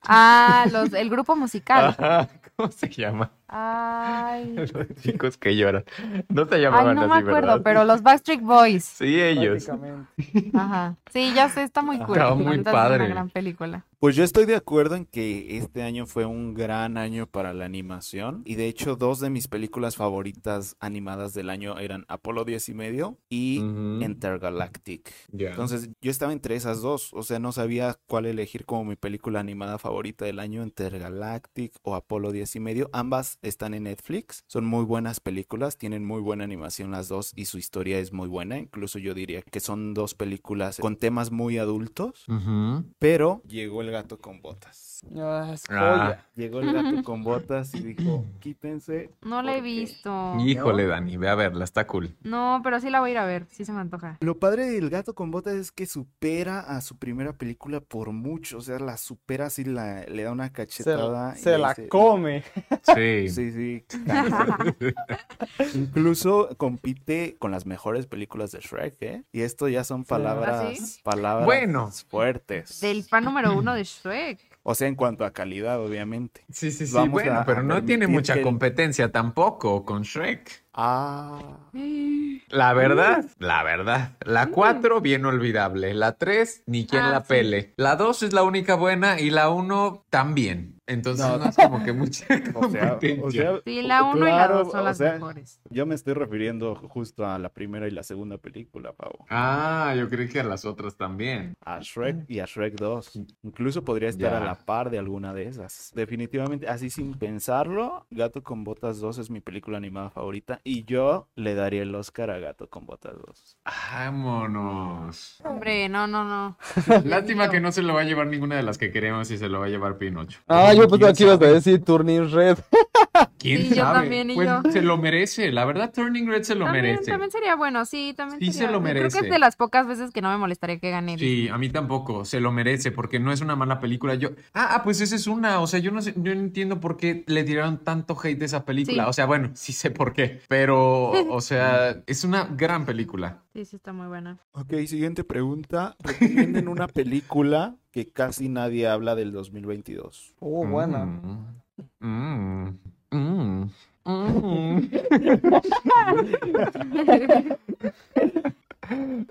Ah, los, el grupo musical. Ajá, ¿cómo se llama? Ay. Los chicos que lloran. No se llamaban así, ¿verdad? Ay, no así, me acuerdo, ¿verdad? Pero los Backstreet Boys. Sí, ellos. Ajá. Sí, ya sé, está muy cool. Está muy padre. Es una gran película. Pues yo estoy de acuerdo en que este año fue un gran año para la animación y de hecho dos de mis películas favoritas animadas del año eran Apolo diez y medio y uh-huh. Intergalactic. Yeah. Entonces yo estaba entre esas dos, o sea, no sabía cuál elegir como mi película animada favorita del año, Intergalactic o Apolo diez y medio. Ambas están en Netflix, son muy buenas películas, tienen muy buena animación las dos y su historia es muy buena, incluso yo diría que son dos películas con temas muy adultos, uh-huh. pero llegó el El gato con botas. Ah, es joya. Ah. Llegó el gato con botas y dijo, quítense. No la he visto. Híjole, Dani, ve a verla, está cool. No, pero sí la voy a ir a ver, sí se me antoja. Lo padre del gato con botas es que supera a su primera película por mucho, o sea, la supera así, la, le da una cachetada. Se, y se la se... come. Sí. Sí, sí. Incluso compite con las mejores películas de Shrek, ¿eh? Y esto ya son palabras, ¿sí? palabras bueno, fuertes. Del fan número uno de Shrek. O sea, en cuanto a calidad, obviamente. Sí, sí, sí. Vamos bueno, a, pero no tiene mucha que... competencia tampoco con Shrek. Ah. La verdad, la verdad. La cuatro, bien olvidable. La tres, ni quien ah, la pele. Sí. La dos es la única buena y la uno también. Entonces no, no es como que mucha competencia. O sea, o sea, sí, la uno claro, y la dos son las sea, mejores. Yo me estoy refiriendo justo a la primera y la segunda película, Pavo. Ah, yo creí que a las otras también. A Shrek y a Shrek dos. Incluso podría estar ya. a la par de alguna de esas. Definitivamente, así sin pensarlo, Gato con Botas dos es mi película animada favorita. Y yo le daría el Oscar a Gato con Botas dos. ¡Vámonos! Hombre, no, no, no. Lástima que no se lo va a llevar ninguna de las que queremos y se lo va a llevar Pinocho. Ah, yo pensaba que ibas a decir Turning Red. ¿Quién sí, sabe? Yo también, y pues yo. Se lo merece, la verdad Turning Red se lo también, merece. También sería bueno, sí, también sí sería. Se lo merece. Creo que es de las pocas veces que no me molestaría que gane. Sí, a mí tampoco, se lo merece, porque no es una mala película. Yo, ah, ah pues esa es una, o sea, yo no sé, yo no entiendo por qué le tiraron tanto hate de esa película. Sí. O sea, bueno, sí sé por qué, pero, o sea, es una gran película. Sí, sí está muy buena. Ok, siguiente pregunta. ¿Recomienden una película que casi nadie habla del dos mil veintidós? Oh, buena. Mm. Mm. Mm. Mm.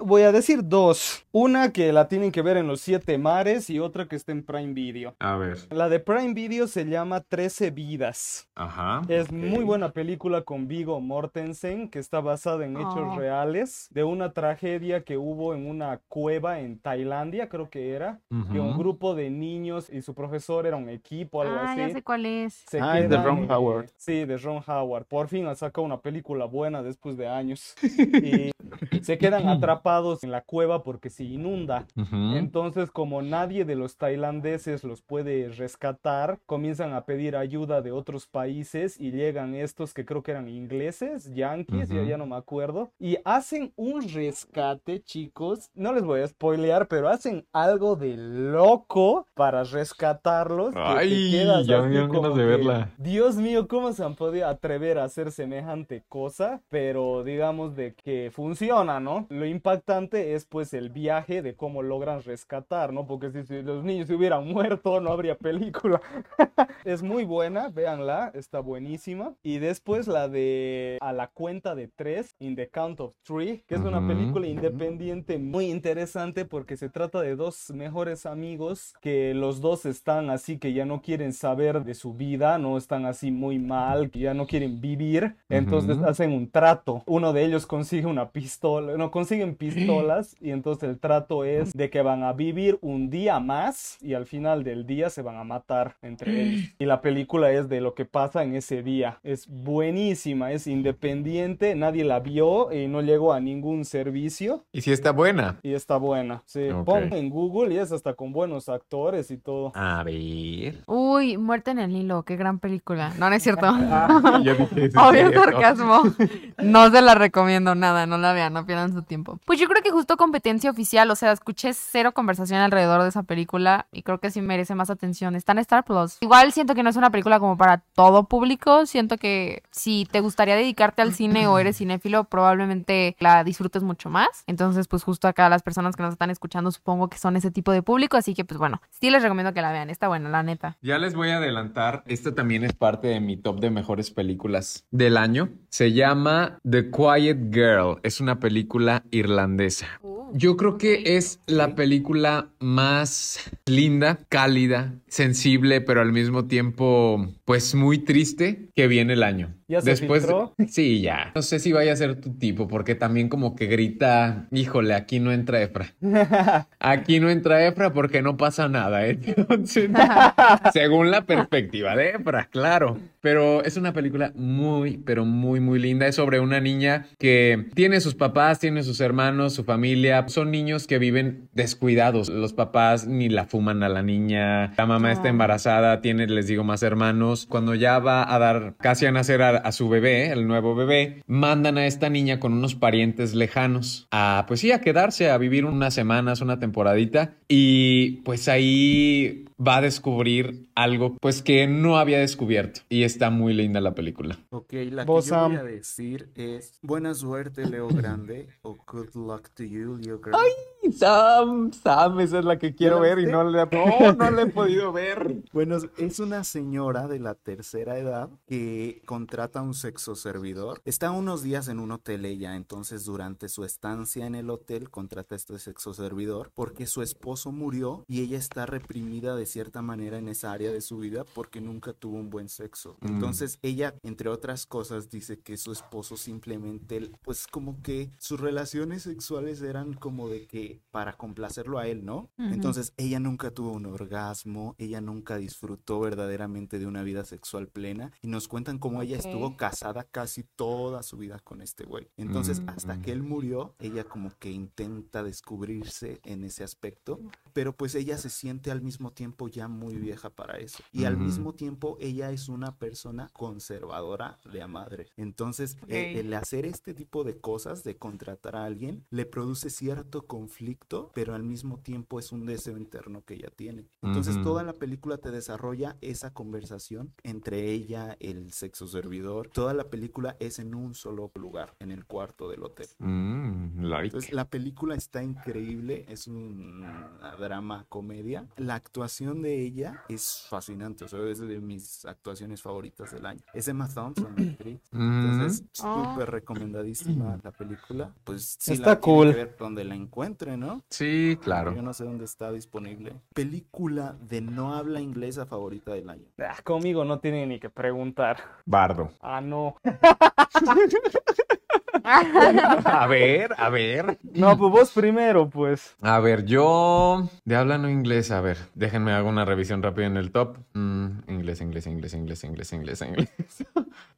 Voy a decir dos. Una que la tienen que ver en los siete mares y otra que está en Prime Video. A ver. La de Prime Video se llama Trece Vidas. Ajá. Es okay. Muy buena película con Viggo Mortensen, que está basada en hechos oh. reales de una tragedia que hubo en una cueva en Tailandia, creo que era. Uh-huh. Que un grupo de niños y su profesor era un equipo, algo ah, así. Ah, ya sé cuál es. Se ah, es de Ron Howard. Eh, sí, de Ron Howard. Por fin saca una película buena después de años. Y se quedan atrapados en la cueva porque se inunda. Uh-huh. Entonces, como nadie de los tailandeses los puede rescatar, comienzan a pedir ayuda de otros países y llegan estos que creo que eran ingleses, yanquis, uh-huh. yo ya no me acuerdo, y hacen un rescate, chicos. No les voy a spoilear, pero hacen algo de loco para rescatarlos. Ay, que te ya me dieron ganas de verla. Dios mío, ¿cómo se han podido atrever a hacer semejante cosa? Pero digamos de que funciona, ¿no? Lo impactante es pues el viaje de cómo logran rescatar, ¿no? Porque si, si los niños se hubieran muerto no habría película. Es muy buena, véanla, está buenísima. Y después la de A la Cuenta de Tres, In the Count of Three, que es una mm-hmm. película independiente muy interesante porque se trata de dos mejores amigos que los dos están así que ya no quieren saber de su vida, no están así muy mal, que ya no quieren vivir. Entonces mm-hmm. hacen un trato. Uno de ellos consigue una pistola, no, consiguen pistolas y entonces el trato es de que van a vivir un día más y al final del día se van a matar entre ellos. Y la película es de lo que pasa en ese día. Es buenísima, es independiente, nadie la vio y no llegó a ningún servicio. ¿Y si está buena? Y está buena, sí. Okay. Pon en Google y es hasta con buenos actores y todo. A ver. Uy, Muerte en el Nilo, qué gran película. No, no es cierto. Ah, yo dije, sí, obvio sarcasmo. No se la recomiendo nada, no la vean, no pierdan su tiempo. Pues yo creo que justo Competencia Oficial, o sea, escuché cero conversación alrededor de esa película y creo que sí merece más atención. Está en Star Plus. Igual siento que no es una película como para todo público. Siento que si te gustaría dedicarte al cine o eres cinéfilo, probablemente la disfrutes mucho más. Entonces, pues justo acá las personas que nos están escuchando supongo que son ese tipo de público, así que pues bueno, sí les recomiendo que la vean. Está buena, la neta. Ya les voy a adelantar. Esta también es parte de mi top de mejores películas del año. Se llama The Quiet Girl. Es una película irlandesa. Yo creo que es la película más linda, cálida, sensible, pero al mismo tiempo, pues muy triste que viene el año. ¿Ya se Después, filtró? Sí, ya. No sé si vaya a ser tu tipo, porque también como que grita, híjole, aquí no entra Efra. Aquí no entra Efra porque no pasa nada, ¿eh? Entonces, según la perspectiva de Efra, claro. Pero es una película muy, pero muy, muy linda. Es sobre una niña que tiene sus papás, tiene sus hermanos, su familia. Son niños que viven descuidados. Los papás ni la fuman a la niña. La mamá ah. está embarazada, tiene, les digo, más hermanos. Cuando ya va a dar casi a nacer a a su bebé, el nuevo bebé, mandan a esta niña con unos parientes lejanos a, pues sí, a quedarse, a vivir unas semanas, una temporadita, y pues ahí va a descubrir algo, pues que no había descubierto, y está muy linda la película. Ok, la que yo Sam? voy a decir es Buena Suerte, Leo Grande, o Good Luck to You, Leo Grande. ¡Ay, Sam! Sam, esa es la que quiero ver usted? y no le ha... no, no la he podido ver. Bueno, es una señora de la tercera edad que contrata a un sexo servidor. Está unos días en un hotel ella, entonces durante su estancia en el hotel contrata a este sexo servidor porque su esposo murió y ella está reprimida de cierta manera en esa área de su vida porque nunca tuvo un buen sexo. Mm. Entonces ella, entre otras cosas, dice que su esposo simplemente, pues como que sus relaciones sexuales eran como de que eh, para complacerlo a él, ¿no? Uh-huh. Entonces ella nunca tuvo un orgasmo, ella nunca disfrutó verdaderamente de una vida sexual plena, y nos cuentan cómo okay. ella estuvo casada casi toda su vida con este güey. Entonces uh-huh. hasta que él murió, ella como que intenta descubrirse en ese aspecto, pero pues ella se siente al mismo tiempo ya muy vieja para eso, y uh-huh. al mismo tiempo ella es una persona conservadora de a madre. Entonces okay. eh, el hacer este tipo de cosas, de contratar a alguien, le produce cierto conflicto, pero al mismo tiempo es un deseo interno que ella tiene. Entonces uh-huh. toda la película te desarrolla esa conversación entre ella, el sexo servidor. Toda la película es en un solo lugar, en el cuarto del hotel. Mm, like. Entonces la película está increíble, es una drama comedia. La actuación de ella es fascinante, o sea, es de mis actuaciones favoritas del año. Es Emma Thompson, la actriz. Entonces mm. súper oh. recomendadísima la película. Pues sí, está la cool. Que ver donde la encuentre, ¿no? Sí, claro. Yo no sé dónde está disponible. Película de no habla inglesa favorita del año. Ah, conmigo no tiene ni que preguntar. Bardo. Ah, no. A ver, a ver. No, pues vos primero, pues. A ver, yo de habla no inglés, a ver, déjenme hago una revisión rápida en el top. Mm, inglés, inglés, inglés, inglés, inglés, inglés, inglés.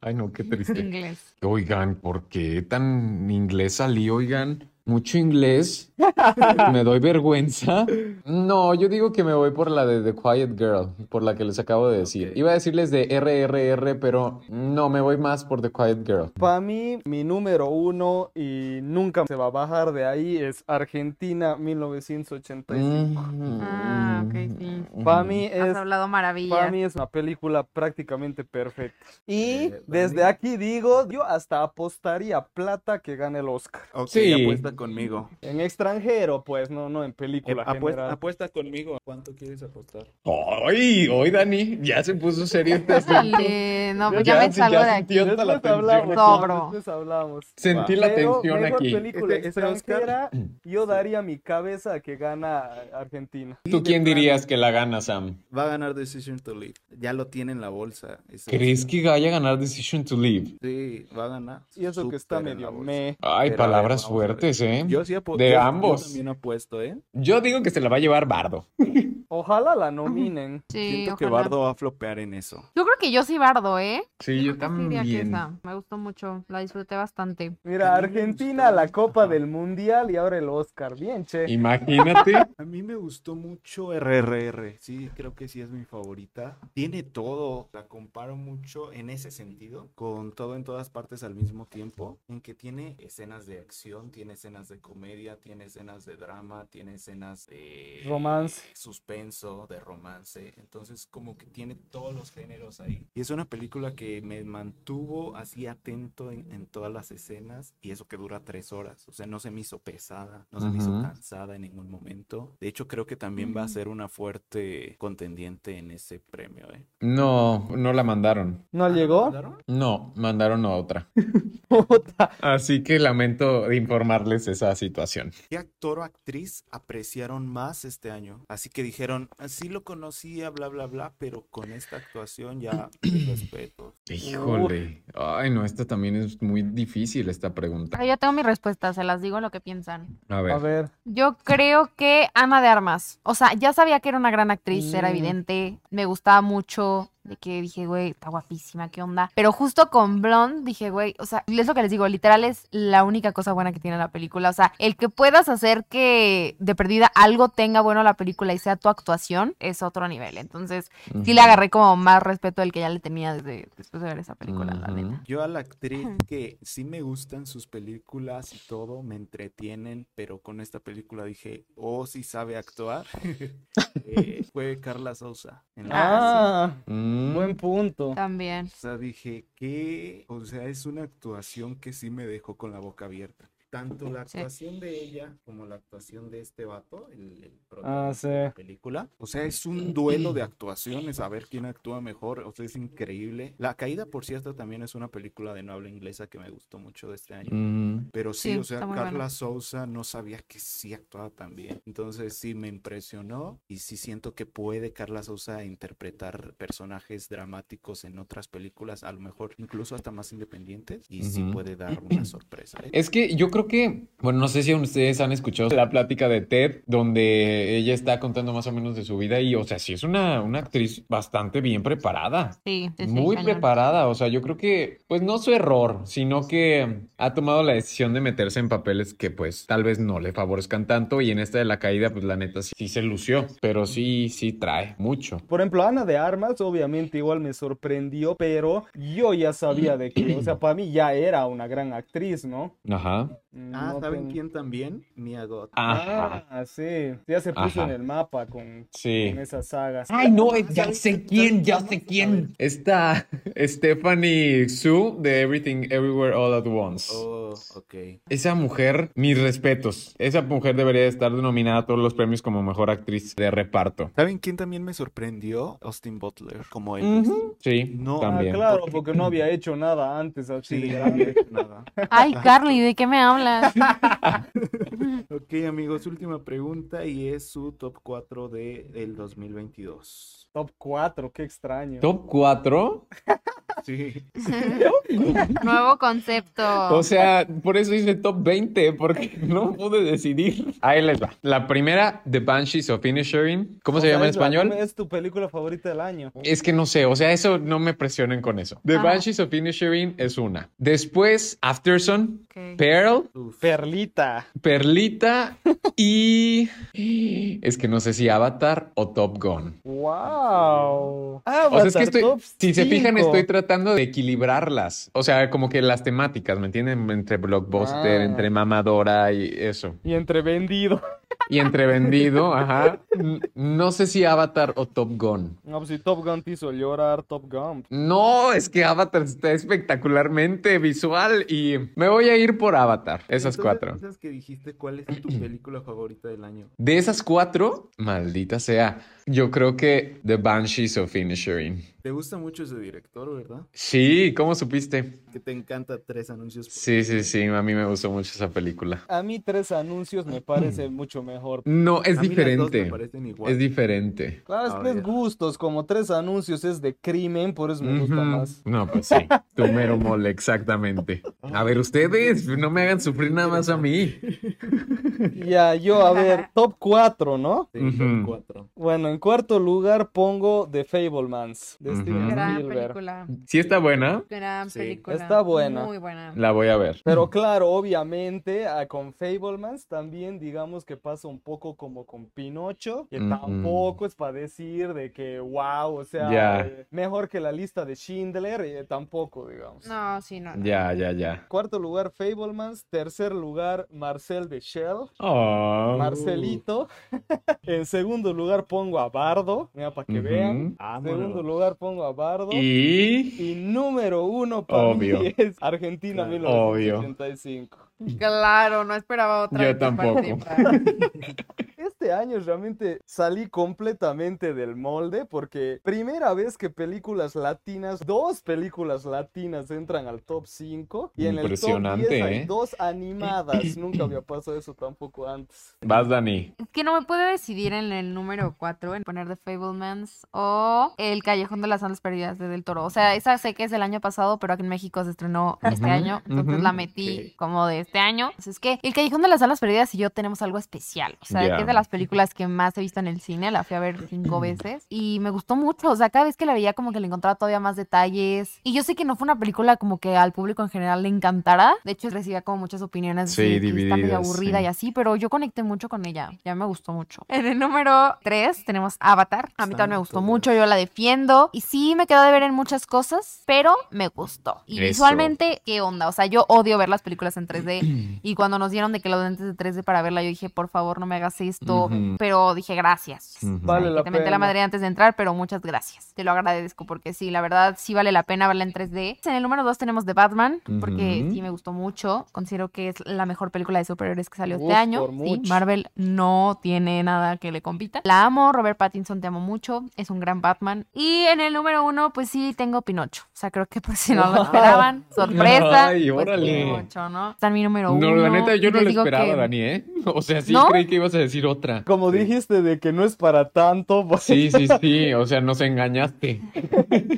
Ay, no, qué triste. Inglés. Oigan, ¿por qué tan inglés salí, oigan? Mucho inglés, me doy vergüenza. No, yo digo que me voy por la de The Quiet Girl, por la que les acabo de decir. Okay. Iba a decirles de R R R, pero no, me voy más por The Quiet Girl. Para mí, mi número uno, y nunca se va a bajar de ahí, es Argentina mil novecientos ochenta y cinco. Mm. Ah, ok, sí. Para mí es... Has hablado maravilla. Para mí es una película prácticamente perfecta. Y desde aquí digo, yo hasta apostaría plata que gane el Oscar. Okay, sí. Apuesta conmigo. En extranjero, pues, no, no, en película. Eh, apuesta, apuesta conmigo. ¿Cuánto quieres apostar? ¡Ay! ¡Ay, Dani! Ya se puso serio este asunto. No, pues ya, ya me salgo de aquí. Después la hablamos. No, después hablamos. Sentí Va. la Pero, tensión aquí. Película este, este extranjera, Oscar. Yo daría mi cabeza a que gana Argentina. ¿Tú quién dirías que la gana, Sam? Va a ganar Decision to Live. Ya lo tiene en la bolsa. ¿Crees que vaya a ganar Decision to Live? Sí, va a ganar. Y eso Super que está medio me... Ay, Pero, palabras ver, fuertes, ¿eh? Yo sí apuesto. De yo, ambos. Yo también apuesto, ¿eh? Yo digo que se la va a llevar Bardo. Ojalá la nominen. Sí, Siento ojalá. que Bardo va a flopear en eso. Yo creo que yo sí Bardo, ¿eh? Sí, yo, yo también. Que esa. Me gustó mucho, la disfruté bastante. Mira, Argentina, la Copa del Mundial y ahora el Oscar. Bien, che. Imagínate. A mí me gustó mucho R R R. Sí, creo que sí es mi favorita. Tiene todo. La comparo mucho en ese sentido con Todo en Todas Partes al Mismo Tiempo, en que tiene escenas de acción, tiene escenas de comedia, tiene escenas de drama, tiene escenas de... romance. Suspense. De romance, entonces como que tiene todos los géneros ahí, y es una película que me mantuvo así atento en, en todas las escenas, y eso que dura tres horas, o sea, no se me hizo pesada, no se uh-huh. me hizo cansada en ningún momento. De hecho, creo que también va a ser una fuerte contendiente en ese premio, ¿eh? No, no la mandaron. ¿No llegó? ¿Mandaron? No, mandaron a otra. Otra. Así que lamento informarles esa situación. ¿Qué actor o actriz apreciaron más este año? Así que dijeron, así lo conocía, bla, bla, bla, pero con esta actuación ya respeto. Híjole. Ay, no, esta también es muy difícil, esta pregunta. Pero yo tengo mi respuesta, se las digo lo que piensan. A ver. A ver. Yo creo que Ana de Armas. O sea, ya sabía que era una gran actriz, mm. era evidente, me gustaba mucho. De que dije, güey, está guapísima, ¿qué onda? Pero justo con Blonde dije, güey, o sea, es lo que les digo, literal es la única cosa buena que tiene la película. O sea, el que puedas hacer que de perdida algo tenga bueno la película y sea tu actuación, es otro nivel. Entonces, uh-huh. sí le agarré como más respeto del que ya le tenía desde después de ver esa película, uh-huh. la neta. Yo a la actriz uh-huh. que sí me gustan sus películas y todo, me entretienen, pero con esta película dije, oh, sí sabe actuar. eh, fue Carla Souza. En la ah, mm. buen punto. También. O sea, dije que, o sea, es una actuación que sí me dejó con la boca abierta. Tanto la actuación sí. de ella como la actuación de este vato, el, el protagonista ah, sí. de la película. O sea, es un duelo de actuaciones, a ver quién actúa mejor. O sea, es increíble. La Caída, por cierto, también es una película de no habla inglesa que me gustó mucho de este año. Mm. Pero sí, sí, o sea, Carla bueno. Souza, no sabía que sí actuaba tan bien. Entonces sí me impresionó, y sí siento que puede Carla Souza interpretar personajes dramáticos en otras películas, a lo mejor incluso hasta más independientes, y mm-hmm. sí puede dar una sorpresa. ¿eh? Es que yo creo creo que, bueno, no sé si ustedes han escuchado la plática de TED, donde ella está contando más o menos de su vida y, o sea, sí es una, una actriz bastante bien preparada. Sí, sí, muy sí, preparada. O sea, yo creo que, pues no su error, sino que ha tomado la decisión de meterse en papeles que, pues, tal vez no le favorezcan tanto. Y en esta de La Caída, pues, la neta, sí, sí se lució. Pero sí, sí trae mucho. Por ejemplo, Ana de Armas, obviamente, igual me sorprendió, pero yo ya sabía de que, o sea, para mí ya era una gran actriz, ¿no? Ajá. Ah, no, ¿saben ten... quién también? Mia Goth. Ajá. Ah, sí. Ya se puso Ajá. en el mapa con, sí. con esas sagas. Ay, no, ya sé quién, ya sé quién. Está Stephanie Hsu de Everything Everywhere All at Once. Oh, ok. Esa mujer, mis respetos. Esa mujer debería estar nominada a todos los premios como mejor actriz de reparto. ¿Saben quién también me sorprendió? Austin Butler, como él. Uh-huh. Sí, no, también. Ah, claro, porque no había hecho nada antes. Así sí, no había hecho nada. Ay, Carly, ¿de qué me hablas? Ok, amigos, última pregunta y es su top cuatro de el dos mil veintidós. Top cuatro, qué extraño. ¿Top cuatro? Sí. Nuevo concepto. O sea, por eso hice top veinte, porque no pude decidir. Ahí les va. La primera, The Banshees of Inisherin. ¿Cómo o se llama en español? Es tu película favorita del año. Es que no sé, o sea, eso no me presionen con eso. The ah. Banshees of Inisherin es una. Después, Aftersun, okay. Pearl. Uf. Perlita. Perlita y... Es que no sé si Avatar o Top Gun. ¡Wow! Avatar, o sea, es que estoy... Si se fijan, estoy tratando tratando de equilibrarlas, o sea, como que las temáticas, ¿me entienden? Entre blockbuster, ah. entre mamadora y eso. Y entre vendido. Y entre vendido, ajá. No sé si Avatar o Top Gun. No, pues si Top Gun te hizo llorar, Top Gun. No, es que Avatar está espectacularmente visual y me voy a ir por Avatar, esas Entonces, cuatro. Esas que dijiste, ¿cuál es tu película favorita del año? De esas cuatro, maldita sea, yo creo que The Banshees of Inisherin. ¿Te gusta mucho ese director, verdad? Sí, ¿cómo supiste? Que te encanta Tres Anuncios. Por sí, sí, sí, a mí me gustó mucho esa película. A mí Tres Anuncios me parece mucho mejor. No, es a diferente. Mí las dos me parecen igual. Es diferente. Claro, es oh, que yeah. es gustos, como Tres Anuncios es de crimen, por eso me uh-huh. gusta más. No, pues sí, tu mero mole, exactamente. A ver, ustedes, no me hagan sufrir nada más a mí. Ya, yo, a ver, top cuatro, ¿no? Sí, uh-huh. top cuatro. Bueno, en cuarto lugar pongo The Fabelmans. Uh-huh. Gran película. ¿Sí está buena? Gran sí. película. Está buena. Muy buena. La voy a ver. Pero claro, obviamente, con Fabelmans también digamos que pasa un poco como con Pinocho, que mm-hmm. tampoco es para decir de que wow, o sea, yeah. eh, mejor que La Lista de Schindler, eh, tampoco, digamos. No, sí, no. no. Ya, ya, ya. Cuarto lugar, Fabelmans. Tercer lugar, Marcel de Shell. Oh. Marcelito. En segundo lugar pongo a Bardo, mira, para que mm-hmm. vean. Ah, segundo bueno. lugar pongo a Bardo. Y, y número uno para Obvio. mí es Argentina claro. mil novecientos ochenta y cinco. Claro, no esperaba otra. Yo vez tampoco. Este año realmente salí completamente del molde porque primera vez que películas latinas, dos películas latinas entran al top cinco y en el top diez ¿eh? hay dos animadas. Nunca había pasado eso tampoco antes. Vas, Dani. Es que no me puedo decidir en el número cuatro en poner The Fabelmans o El Callejón de las Almas Perdidas de Del Toro. O sea, esa sé que es del año pasado, pero aquí en México se estrenó este uh-huh, año, entonces uh-huh. la metí okay. como de este año. Es que El Callejón de las Almas Perdidas y yo tenemos algo especial. O sea, yeah. que es de las películas que más he visto en el cine. La fui a ver cinco veces y me gustó mucho. O sea, cada vez que la veía como que le encontraba todavía más detalles. Y yo sé que no fue una película como que al público en general le encantara. De hecho, recibía como muchas opiniones. Sí, divididas. Está medio aburrida sí. y así, pero yo conecté mucho con ella. Ya me gustó mucho. En el número tres tenemos Avatar. A mí también me gustó mucho. Yo la defiendo. Y sí, me quedó de ver en muchas cosas, pero me gustó. Y Eso. visualmente, ¿qué onda? O sea, yo odio ver las películas en tres D. Y cuando nos dieron de que los lentes de tres D para verla, yo dije, por favor, no me hagas esto. Uh-huh. Pero dije, gracias. Uh-huh. Vale la pena. Te menté la madre antes de entrar, pero muchas gracias. Te lo agradezco porque sí, la verdad, sí vale la pena verla en tres D. En el número dos tenemos The Batman, porque uh-huh. sí me gustó mucho. Considero que es la mejor película de superhéroes que salió Uf, este año. Sí, Marvel no tiene nada que le compita. La amo, Robert Pattinson, te amo mucho. Es un gran Batman. Y en el número uno, pues sí, tengo Pinocho. O sea, creo que por si no lo esperaban, sorpresa. Ay, órale. Pues, Pinocho, ¿no? Está en mi número uno. No, la neta, yo no lo esperaba, que... Dani, ¿eh? O sea, sí ¿No? creí que ibas a decir otra. sea... Como sí. dijiste de que no es para tanto. Pues... Sí, sí, sí, o sea, nos engañaste.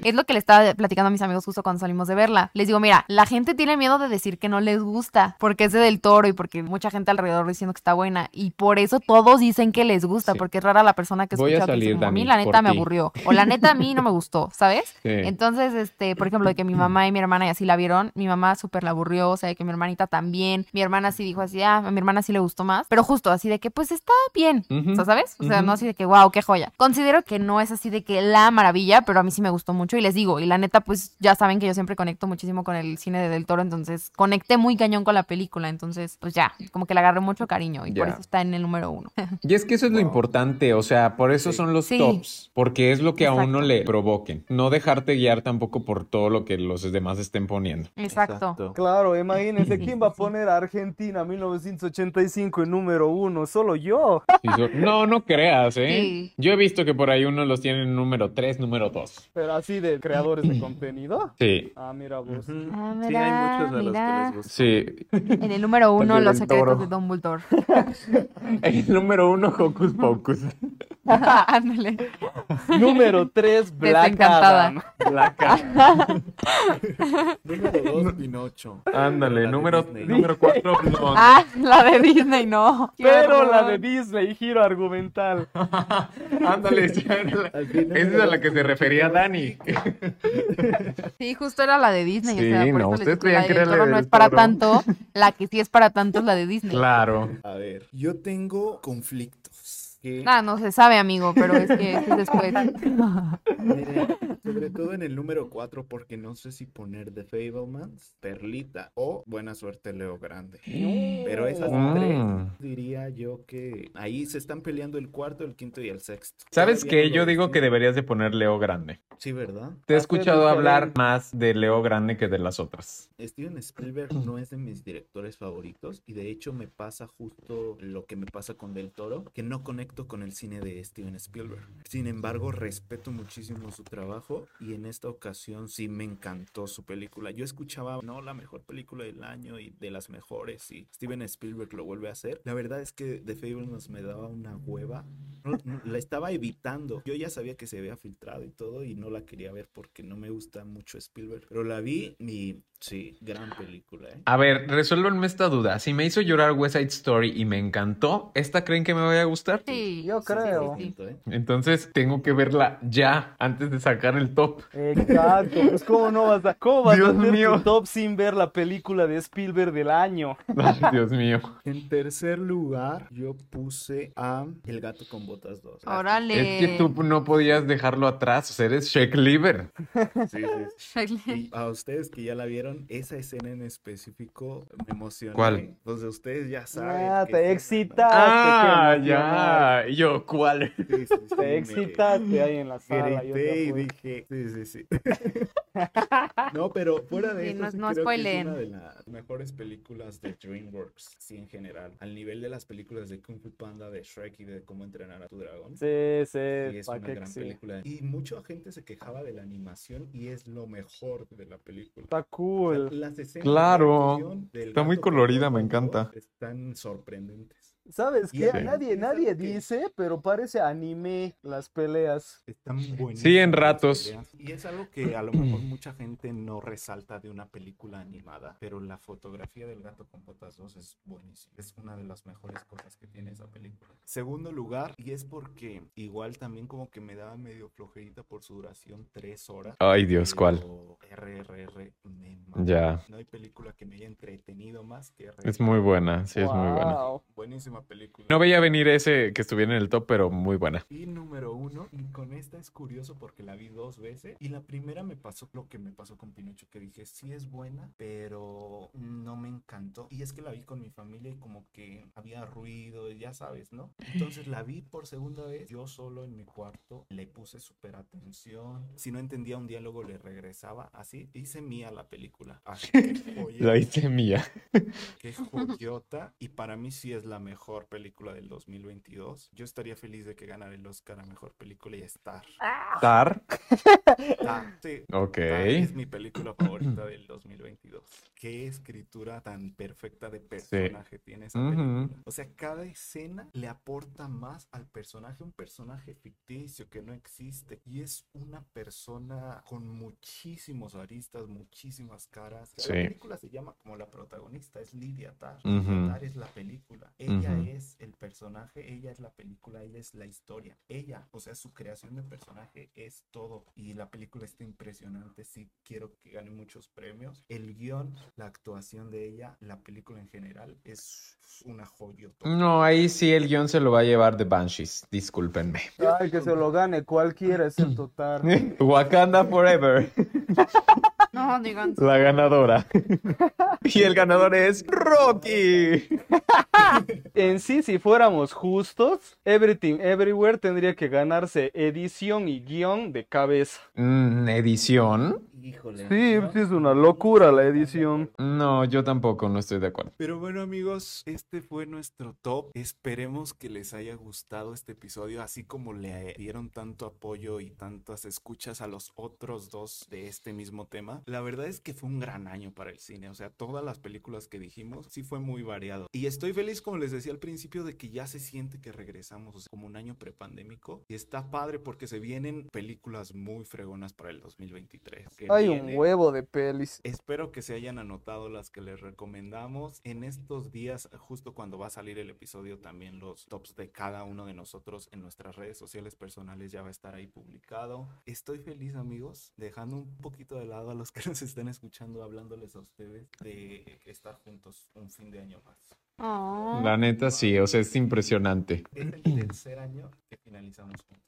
Es lo que le estaba platicando a mis amigos justo cuando salimos de verla. Les digo, mira, la gente tiene miedo de decir que no les gusta porque es de Del Toro y porque mucha gente alrededor diciendo que está buena. Y por eso todos dicen que les gusta, sí. porque es rara la persona que escucha que dice, a mí la neta me aburrió, o la neta a mí no me gustó, ¿sabes? Sí. Entonces, este, por ejemplo, de que mi mamá y mi hermana y así la vieron, mi mamá súper la aburrió, o sea, de que mi hermanita también, mi hermana sí dijo así, ah, a mi hermana sí le gustó más, pero justo así de que pues está bien, uh-huh. o sea, ¿sabes? O sea, uh-huh. no así de que wow, qué joya. Considero que no es así de que la maravilla, pero a mí sí me gustó mucho y les digo, y la neta pues ya saben que yo siempre conecto muchísimo con el cine de Del Toro, entonces conecté muy cañón con la película, entonces pues ya, como que le agarré mucho cariño y yeah. por eso está en el número uno. Y es que eso es wow. lo importante, o sea, por eso sí. son los sí. tops, porque es lo que Exacto. a uno le provoquen, no dejarte guiar tampoco por todo lo que los demás estén poniendo. Exacto. Exacto. Claro, imagínense, ¿quién va a poner a Argentina mil novecientos ochenta y cinco en número uno? Solo yo. Sí, so... No, no creas, ¿eh? Sí. Yo he visto que por ahí unos los tienen en número tres, número dos. Pero así de creadores de contenido. Sí. Ah, mira vos. Uh-huh. Ah, mira, sí, hay muchos de mira. los que les gusta. Sí. En el número uno, También Los secretos de Dumbledore. En el número uno, Hocus Pocus. Ándale. Número tres, Black Adam. Black Adam. Número dos, Pinocho. Ándale, número número cuatro, Blonde. Ah, la de Disney, no. Pero la de Disney, giro argumental. Ándale, esa es a la que se refería Dani. Sí, justo era la de Disney. Sí, o sea, por no, ustedes creían que era la de Disney. No es para tanto, la que sí es para tanto es la de Disney. Claro. A ver, yo tengo conflictos. ¿Qué? Ah, no se sabe, amigo, pero es que es después. Mira, sobre todo en el número cuatro, porque no sé si poner The Fabelmans, Perlita o Buena Suerte Leo Grande. ¡Oh! Pero esas ah. tres, diría yo que ahí se están peleando el cuarto, el quinto y el sexto. ¿Sabes qué? Yo digo que deberías de poner Leo Grande. Sí, ¿verdad? Te he escuchado hablar más de Leo Grande que de las otras. Steven Spielberg no es de mis directores favoritos y de hecho me pasa justo lo que me pasa con Del Toro, que no conecto con el cine de Steven Spielberg. Sin embargo, respeto muchísimo su trabajo y en esta ocasión sí me encantó su película. Yo escuchaba, no, la mejor película del año y de las mejores, y Steven Spielberg lo vuelve a hacer. La verdad es que The Fabelmans me daba una hueva. No, no, la estaba evitando. Yo ya sabía que se había filtrado y todo y no la quería ver porque no me gusta mucho Spielberg. Pero la vi y... sí, gran película, ¿eh? A ver, resuélvenme esta duda. Si me hizo llorar West Side Story y me encantó, ¿esta creen que me vaya a gustar? Sí, yo creo. Sí, sí, sí, sí. Entonces tengo que verla ya, antes de sacar el top. Exacto, pues ¿cómo no vas a, cómo vas Dios a hacer mío. tu top sin ver la película de Spielberg del año? Ay, Dios mío. En tercer lugar, yo puse a El Gato con Botas dos. ¡Órale! Es que tú no podías dejarlo atrás, o sea, eres Shake Lieber. Sí, sí. Y a ustedes que ya la vieron, esa escena en específico me emocionó. ¿Cuál? Entonces ustedes ya saben. Ah, que te excitaste. Ah, ya. ¿Y yo cuál? Sí, sí, sí, te excitaste me... ahí en la sala. Yo te y dije, sí, sí, sí. No, pero fuera de sí, eso, no, sí no creo spoilen. que es una de las mejores películas de DreamWorks, sí, en general. Al nivel de las películas de Kung Fu Panda, de Shrek y de Cómo Entrenar a tu Dragón. Sí, sí. Y es una gran sí. película. Y mucha gente se quejaba de la animación y es lo mejor de la película. Está cool. La, claro, está muy colorida, me encanta. Están sorprendentes. ¿Sabes qué? Sí. Nadie, nadie dice, pero parece anime las peleas. Están buenísimas. Sí, en ratos. Y es algo que a lo mejor mucha gente no resalta de una película animada, pero la fotografía del Gato con Botas dos es buenísima. Es una de las mejores cosas que tiene esa película. Segundo lugar, y es porque igual también como que me daba medio flojerita por su duración, tres horas. Ay, Dios, ¿cuál? R R R. Ya. No hay película que me haya entretenido más que R R R. Es muy buena, sí, es muy buena. Buenísima película. No veía venir ese que estuviera en el top, pero muy buena. Y número uno, y con esta es curioso porque la vi dos veces, y la primera me pasó lo que me pasó con Pinocho, que dije, sí es buena, pero no me encantó. Y es que la vi con mi familia y como que había ruido, ya sabes, ¿no? Entonces la vi por segunda vez, yo solo en mi cuarto, le puse súper atención, si no entendía un diálogo le regresaba, así, hice mía la película. Así que la hice mía. Qué joyota, y para mí sí es la mejor. Mejor película del dos mil veintidós. Yo estaría feliz de que ganara el Oscar a mejor película y Star. ¿Star? Ah, sí. Ok. Star es mi película favorita del dos mil veintidós. qué escritura tan perfecta de personaje sí. tiene esa película. Uh-huh. O sea, cada escena le aporta más al personaje, un personaje ficticio que no existe, y es una persona con muchísimos aristas, muchísimas caras. Sí. La película se llama como la protagonista, es Lidia Tar. Uh-huh. Lidia Tar es la película, ella uh-huh. es el personaje, ella es la película, ella es la historia, ella, o sea, su creación de personaje es todo, y la película está impresionante, sí quiero que gane muchos premios. El guión, la actuación de ella, la película en general, es una joyota. No, ahí sí el guión se lo va a llevar The Banshees, discúlpenme. Ay, que se lo gane cualquiera, excepto Tar. Wakanda Forever. No, digan. La ganadora. Y el ganador es Rocky. En sí, si fuéramos justos, Everything Everywhere tendría que ganarse edición y guión de cabeza. Mm, ¿edición? Híjole. Sí, ¿no? Es una locura la edición. No, yo tampoco, no estoy de acuerdo. Pero bueno, amigos, este fue nuestro top. Esperemos que les haya gustado este episodio, así como le dieron tanto apoyo y tantas escuchas a los otros dos de este mismo tema. La verdad es que fue un gran año para el cine. O sea, todas las películas que dijimos sí fue muy variado. Y estoy feliz, como les decía al principio, de que ya se siente que regresamos, o sea, como un año prepandémico. Y está padre porque se vienen películas muy fregonas para el dos mil veintitrés. Hay un huevo de pelis. Espero que se hayan anotado las que les recomendamos. En estos días, justo cuando va a salir el episodio, también los tops de cada uno de nosotros en nuestras redes sociales personales ya va a estar ahí publicado. Estoy feliz, amigos, dejando un poquito de lado a los que nos están escuchando, hablándoles a ustedes de estar juntos un fin de año más. Oh. La neta sí, o sea, es impresionante. Es el tercer año que finalizamos juntos.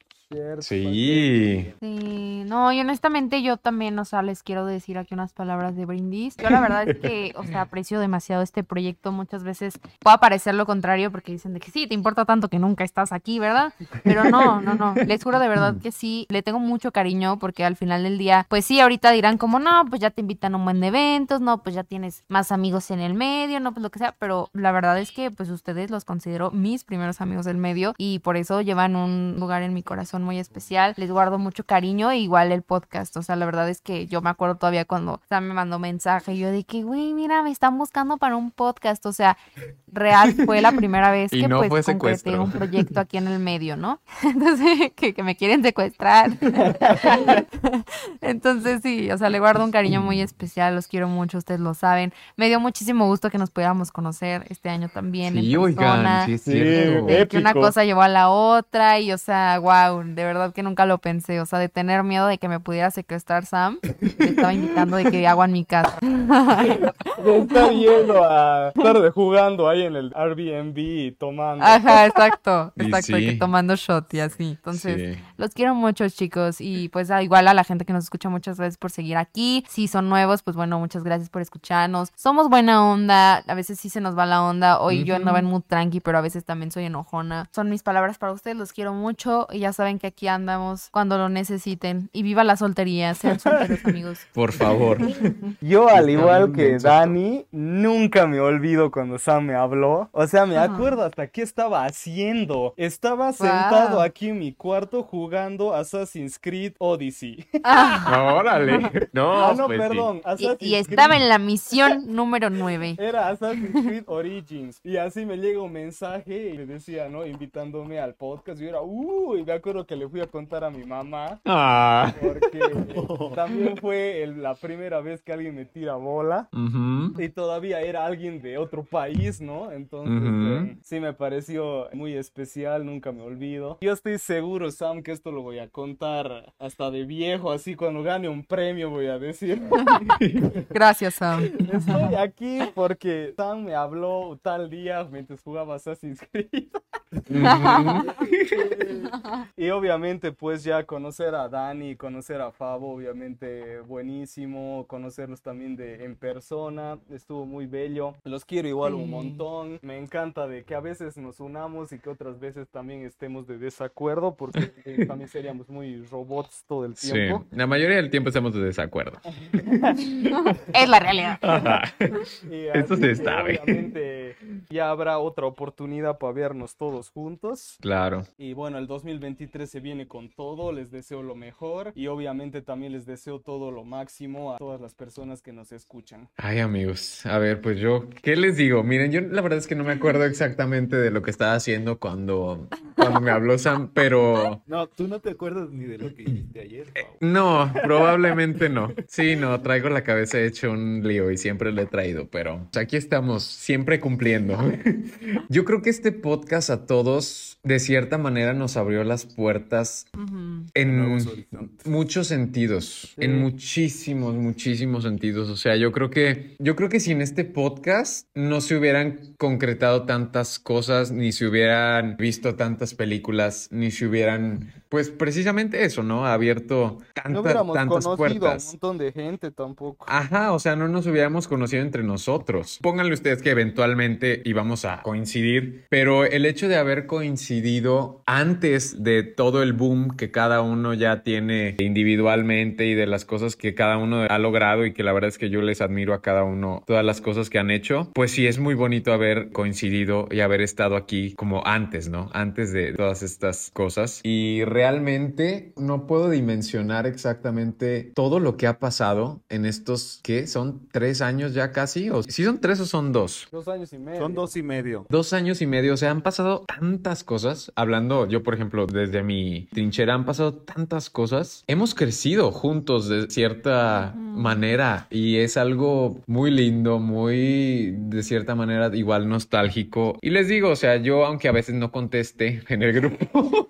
Sí. Sí, no, y honestamente yo también, o sea, les quiero decir aquí unas palabras de brindis. Yo la verdad es que, o sea, aprecio demasiado este proyecto. Muchas veces puede parecer lo contrario porque dicen de que sí, te importa tanto que nunca estás aquí, ¿verdad? Pero no, no, no, les juro de verdad que sí, le tengo mucho cariño porque al final del día, pues sí, ahorita dirán como no, pues ya te invitan a un buen de eventos, no, pues ya tienes más amigos en el medio, no, pues lo que sea, pero la verdad es que pues ustedes los considero mis primeros amigos del medio y por eso llevan un lugar en mi corazón muy especial, les guardo mucho cariño e igual el podcast, o sea, la verdad es que yo me acuerdo todavía cuando Sam me mandó mensaje y yo de que, güey, mira, me están buscando para un podcast, o sea, real fue la primera vez que no pues concreté un proyecto aquí en el medio, ¿no? Entonces, que, que me quieren secuestrar. Entonces, sí, o sea, le guardo un cariño muy especial, los quiero mucho, ustedes lo saben, me dio muchísimo gusto que nos pudiéramos conocer este año también sí, en persona, oigan, sí, sí, que, que una cosa llevó a la otra y, o sea, wow, de verdad que nunca lo pensé, o sea, de tener miedo de que me pudiera secuestrar Sam, me estaba invitando de que hago en mi casa. De estar yendo a estar jugando ahí en el Airbnb y tomando. Ajá, exacto, exacto, sí. Que tomando shot y así. Entonces, sí. Los quiero mucho, chicos, y pues igual a la gente que nos escucha, muchas gracias por seguir aquí. Si son nuevos, pues bueno, muchas gracias por escucharnos. Somos buena onda, a veces sí se nos va la onda, hoy uh-huh. yo andaba en mood tranqui, pero a veces también soy enojona. Son mis palabras para ustedes, los quiero mucho y ya saben que aquí andamos cuando lo necesiten. Y viva la soltería, sean solteros, amigos. Por favor. Yo, al igual que Dani, nunca me olvido cuando Sam me habló. O sea, me uh-huh. acuerdo hasta qué estaba haciendo. Estaba wow. sentado aquí en mi cuarto jugando Assassin's Creed Odyssey. Ah. ¡Órale! No, ah, no pues perdón. Sí. Y, y estaba en la misión número nueve. Era Assassin's Creed Origins. Y así me llega un mensaje y le decía, ¿no? Invitándome al podcast. Yo era, ¡uh! Y me acuerdo que le fui a contar a mi mamá ah. porque eh, también fue el, la primera vez que alguien me tira bola uh-huh. y todavía era alguien de otro país, ¿no? Entonces uh-huh. eh, sí me pareció muy especial, nunca me olvido. Yo estoy seguro, Sam, que esto lo voy a contar hasta de viejo, así cuando gane un premio voy a decir. Gracias, Sam. Estoy aquí porque Sam me habló tal día mientras jugaba Assassin's Creed. Y obviamente pues ya conocer a Dani, conocer a Fabo, obviamente buenísimo, conocerlos también de, en persona, estuvo muy bello, los quiero igual sí. un montón, me encanta de que a veces nos unamos y que otras veces también estemos de desacuerdo porque eh, también seríamos muy robots todo el tiempo. Sí, la mayoría del tiempo estamos de desacuerdo. Es la realidad. Esto se sabe. Obviamente que ya habrá otra oportunidad para vernos todos juntos. Claro. Y bueno, el dos mil veintitrés se viene con todo, les deseo lo mejor y obviamente también les deseo todo lo máximo a todas las personas que nos escuchan. Ay, amigos, a ver, pues yo, ¿qué les digo? Miren, yo la verdad es que no me acuerdo exactamente de lo que estaba haciendo cuando, cuando me habló Sam, pero... No, tú no te acuerdas ni de lo que hiciste ayer, Pau. No, probablemente no. Sí, no, traigo la cabeza hecha un lío y siempre lo he traído, pero aquí estamos, siempre cumpliendo. Yo creo que este podcast a todos, de cierta manera, nos abrió las puertas uh-huh. en muchos sentidos, sí. en muchísimos, muchísimos sentidos. O sea, yo creo que, yo creo que sin este podcast no se hubieran concretado tantas cosas, ni se hubieran visto tantas películas, ni se hubieran, pues precisamente eso, ¿no? Abierto tanta, no hubiéramos tantas conocido puertas. A un montón de gente tampoco. Ajá, o sea, no nos hubiéramos conocido entre nosotros. Pónganle ustedes que eventualmente íbamos a coincidir, pero el hecho de haber coincidido antes de todo el boom que cada uno ya tiene individualmente y de las cosas que cada uno ha logrado y que la verdad es que yo les admiro a cada uno todas las cosas que han hecho, pues sí es muy bonito haber coincidido y haber estado aquí como antes, ¿no? Antes de todas estas cosas. Y realmente no puedo dimensionar exactamente todo lo que ha pasado en estos, ¿qué? ¿Son tres años ya casi? ¿O si son tres o son dos? Dos años y medio. Son dos y medio. Dos años y medio. O sea, han pasado tantas cosas. Hablando yo, por ejemplo, desde mi trinchera, han pasado tantas cosas. Hemos crecido juntos de cierta mm. manera y es algo muy lindo, muy de cierta manera igual nostálgico. Y les digo, o sea, yo aunque a veces no conteste en el grupo,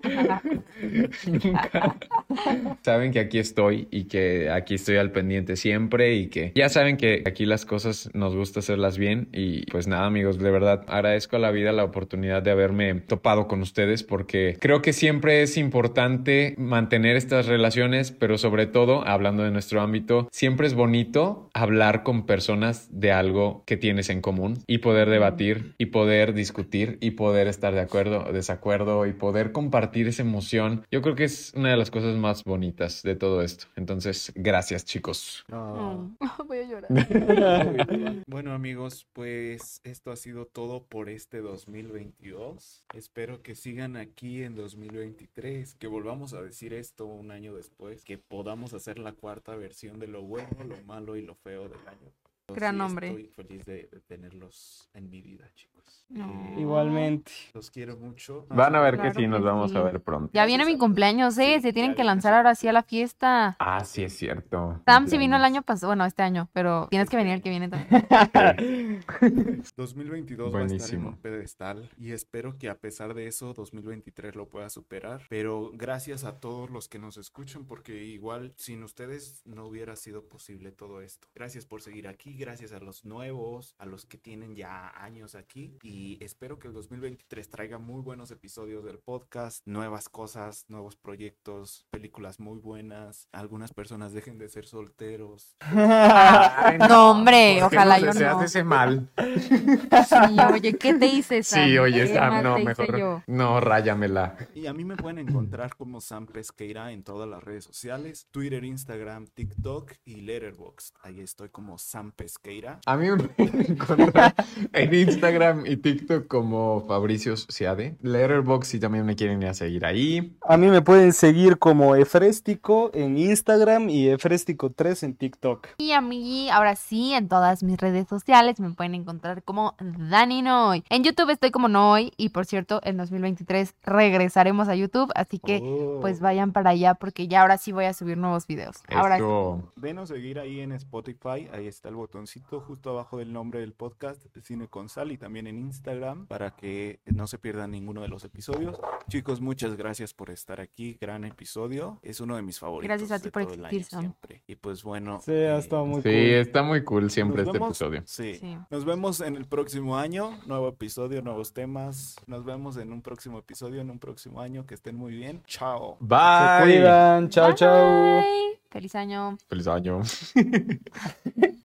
nunca. Saben que aquí estoy y que aquí estoy al pendiente siempre y que ya saben que aquí las cosas nos gusta hacerlas bien y pues nada, amigos, de verdad agradezco a la vida la oportunidad de haberme topado con ustedes porque creo que siempre es importante mantener estas relaciones, pero sobre todo hablando de nuestro ámbito, siempre es bonito hablar con personas de algo que tienes en común y poder debatir y poder discutir y poder estar de acuerdo o desacuerdo y poder compartir esa emoción. Yo creo que es una de las cosas más bonitas de todo esto. Entonces, gracias, chicos. Oh. Oh, voy a llorar. Bueno, amigos, pues esto ha sido todo por este dos mil veintidós. Espero que sigan aquí en dos mil veintitrés, que volvamos a decir esto un año después, que podamos hacer la cuarta versión de lo bueno, lo malo y lo feo del año. Entonces, gran nombre. Estoy feliz de, de tenerlos en mi vida, chicos. No. Eh, Igualmente. Los quiero mucho. Van a ver claro que sí, nos que vamos sí. a ver pronto. Ya viene mi cumpleaños, ¿eh? Sí, se tienen que lanzar ahora sí a la fiesta. Ah, sí, es cierto. Sam sí vino el año pasado, bueno, este año, pero tienes que venir el que viene también. dos mil veintidós buenísimo. Va a estar en un pedestal y espero que a pesar de eso, dos mil veintitrés lo pueda superar. Pero gracias a todos los que nos escuchan, porque igual sin ustedes no hubiera sido posible todo esto. Gracias por seguir aquí. Gracias a los nuevos, a los que tienen ya años aquí y espero que el dos mil veintitrés traiga muy buenos episodios del podcast, nuevas cosas, nuevos proyectos, películas muy buenas. Algunas personas dejen de ser solteros. Ay, no, no, hombre, ojalá yo no. Deseas ese mal. Sí, oye, ¿qué te hice, Sam? Sí, oye, Sam, no, mejor yo. No, ráyamela. Y a mí me pueden encontrar como Sam Pesqueira en todas las redes sociales, Twitter, Instagram, TikTok y Letterboxd. Ahí estoy como Sam Pesqueira. A mí me pueden encontrar en Instagram y TikTok como Fabricio Ciade, Letterboxd si también me quieren ir a seguir ahí. A mí me pueden seguir como Efréstico en Instagram y Efréstico tres en TikTok. Y a mí ahora sí en todas mis redes sociales me pueden encontrar como Dani Noy. En YouTube estoy como Noy y por cierto en dos mil veintitrés regresaremos a YouTube, así que oh. pues vayan para allá porque ya ahora sí voy a subir nuevos videos. Esto. Ahora sí. Denos seguir ahí en Spotify, ahí está el botoncito justo abajo del nombre del podcast Cine con Sal y también en Instagram para que no se pierdan ninguno de los episodios. Chicos, muchas gracias por estar aquí, gran episodio, es uno de mis favoritos. Gracias a ti por existir, Sam. Y pues bueno, sí, eh, está muy sí, cool. está muy cool siempre nos este vemos, episodio. Sí. sí. Nos vemos en el próximo año, nuevo episodio, nuevos temas. Nos vemos en un próximo episodio, en un próximo año, que estén muy bien. Chao. Bye. Se cuidan. Chao, Bye. chao. Feliz año. Feliz año.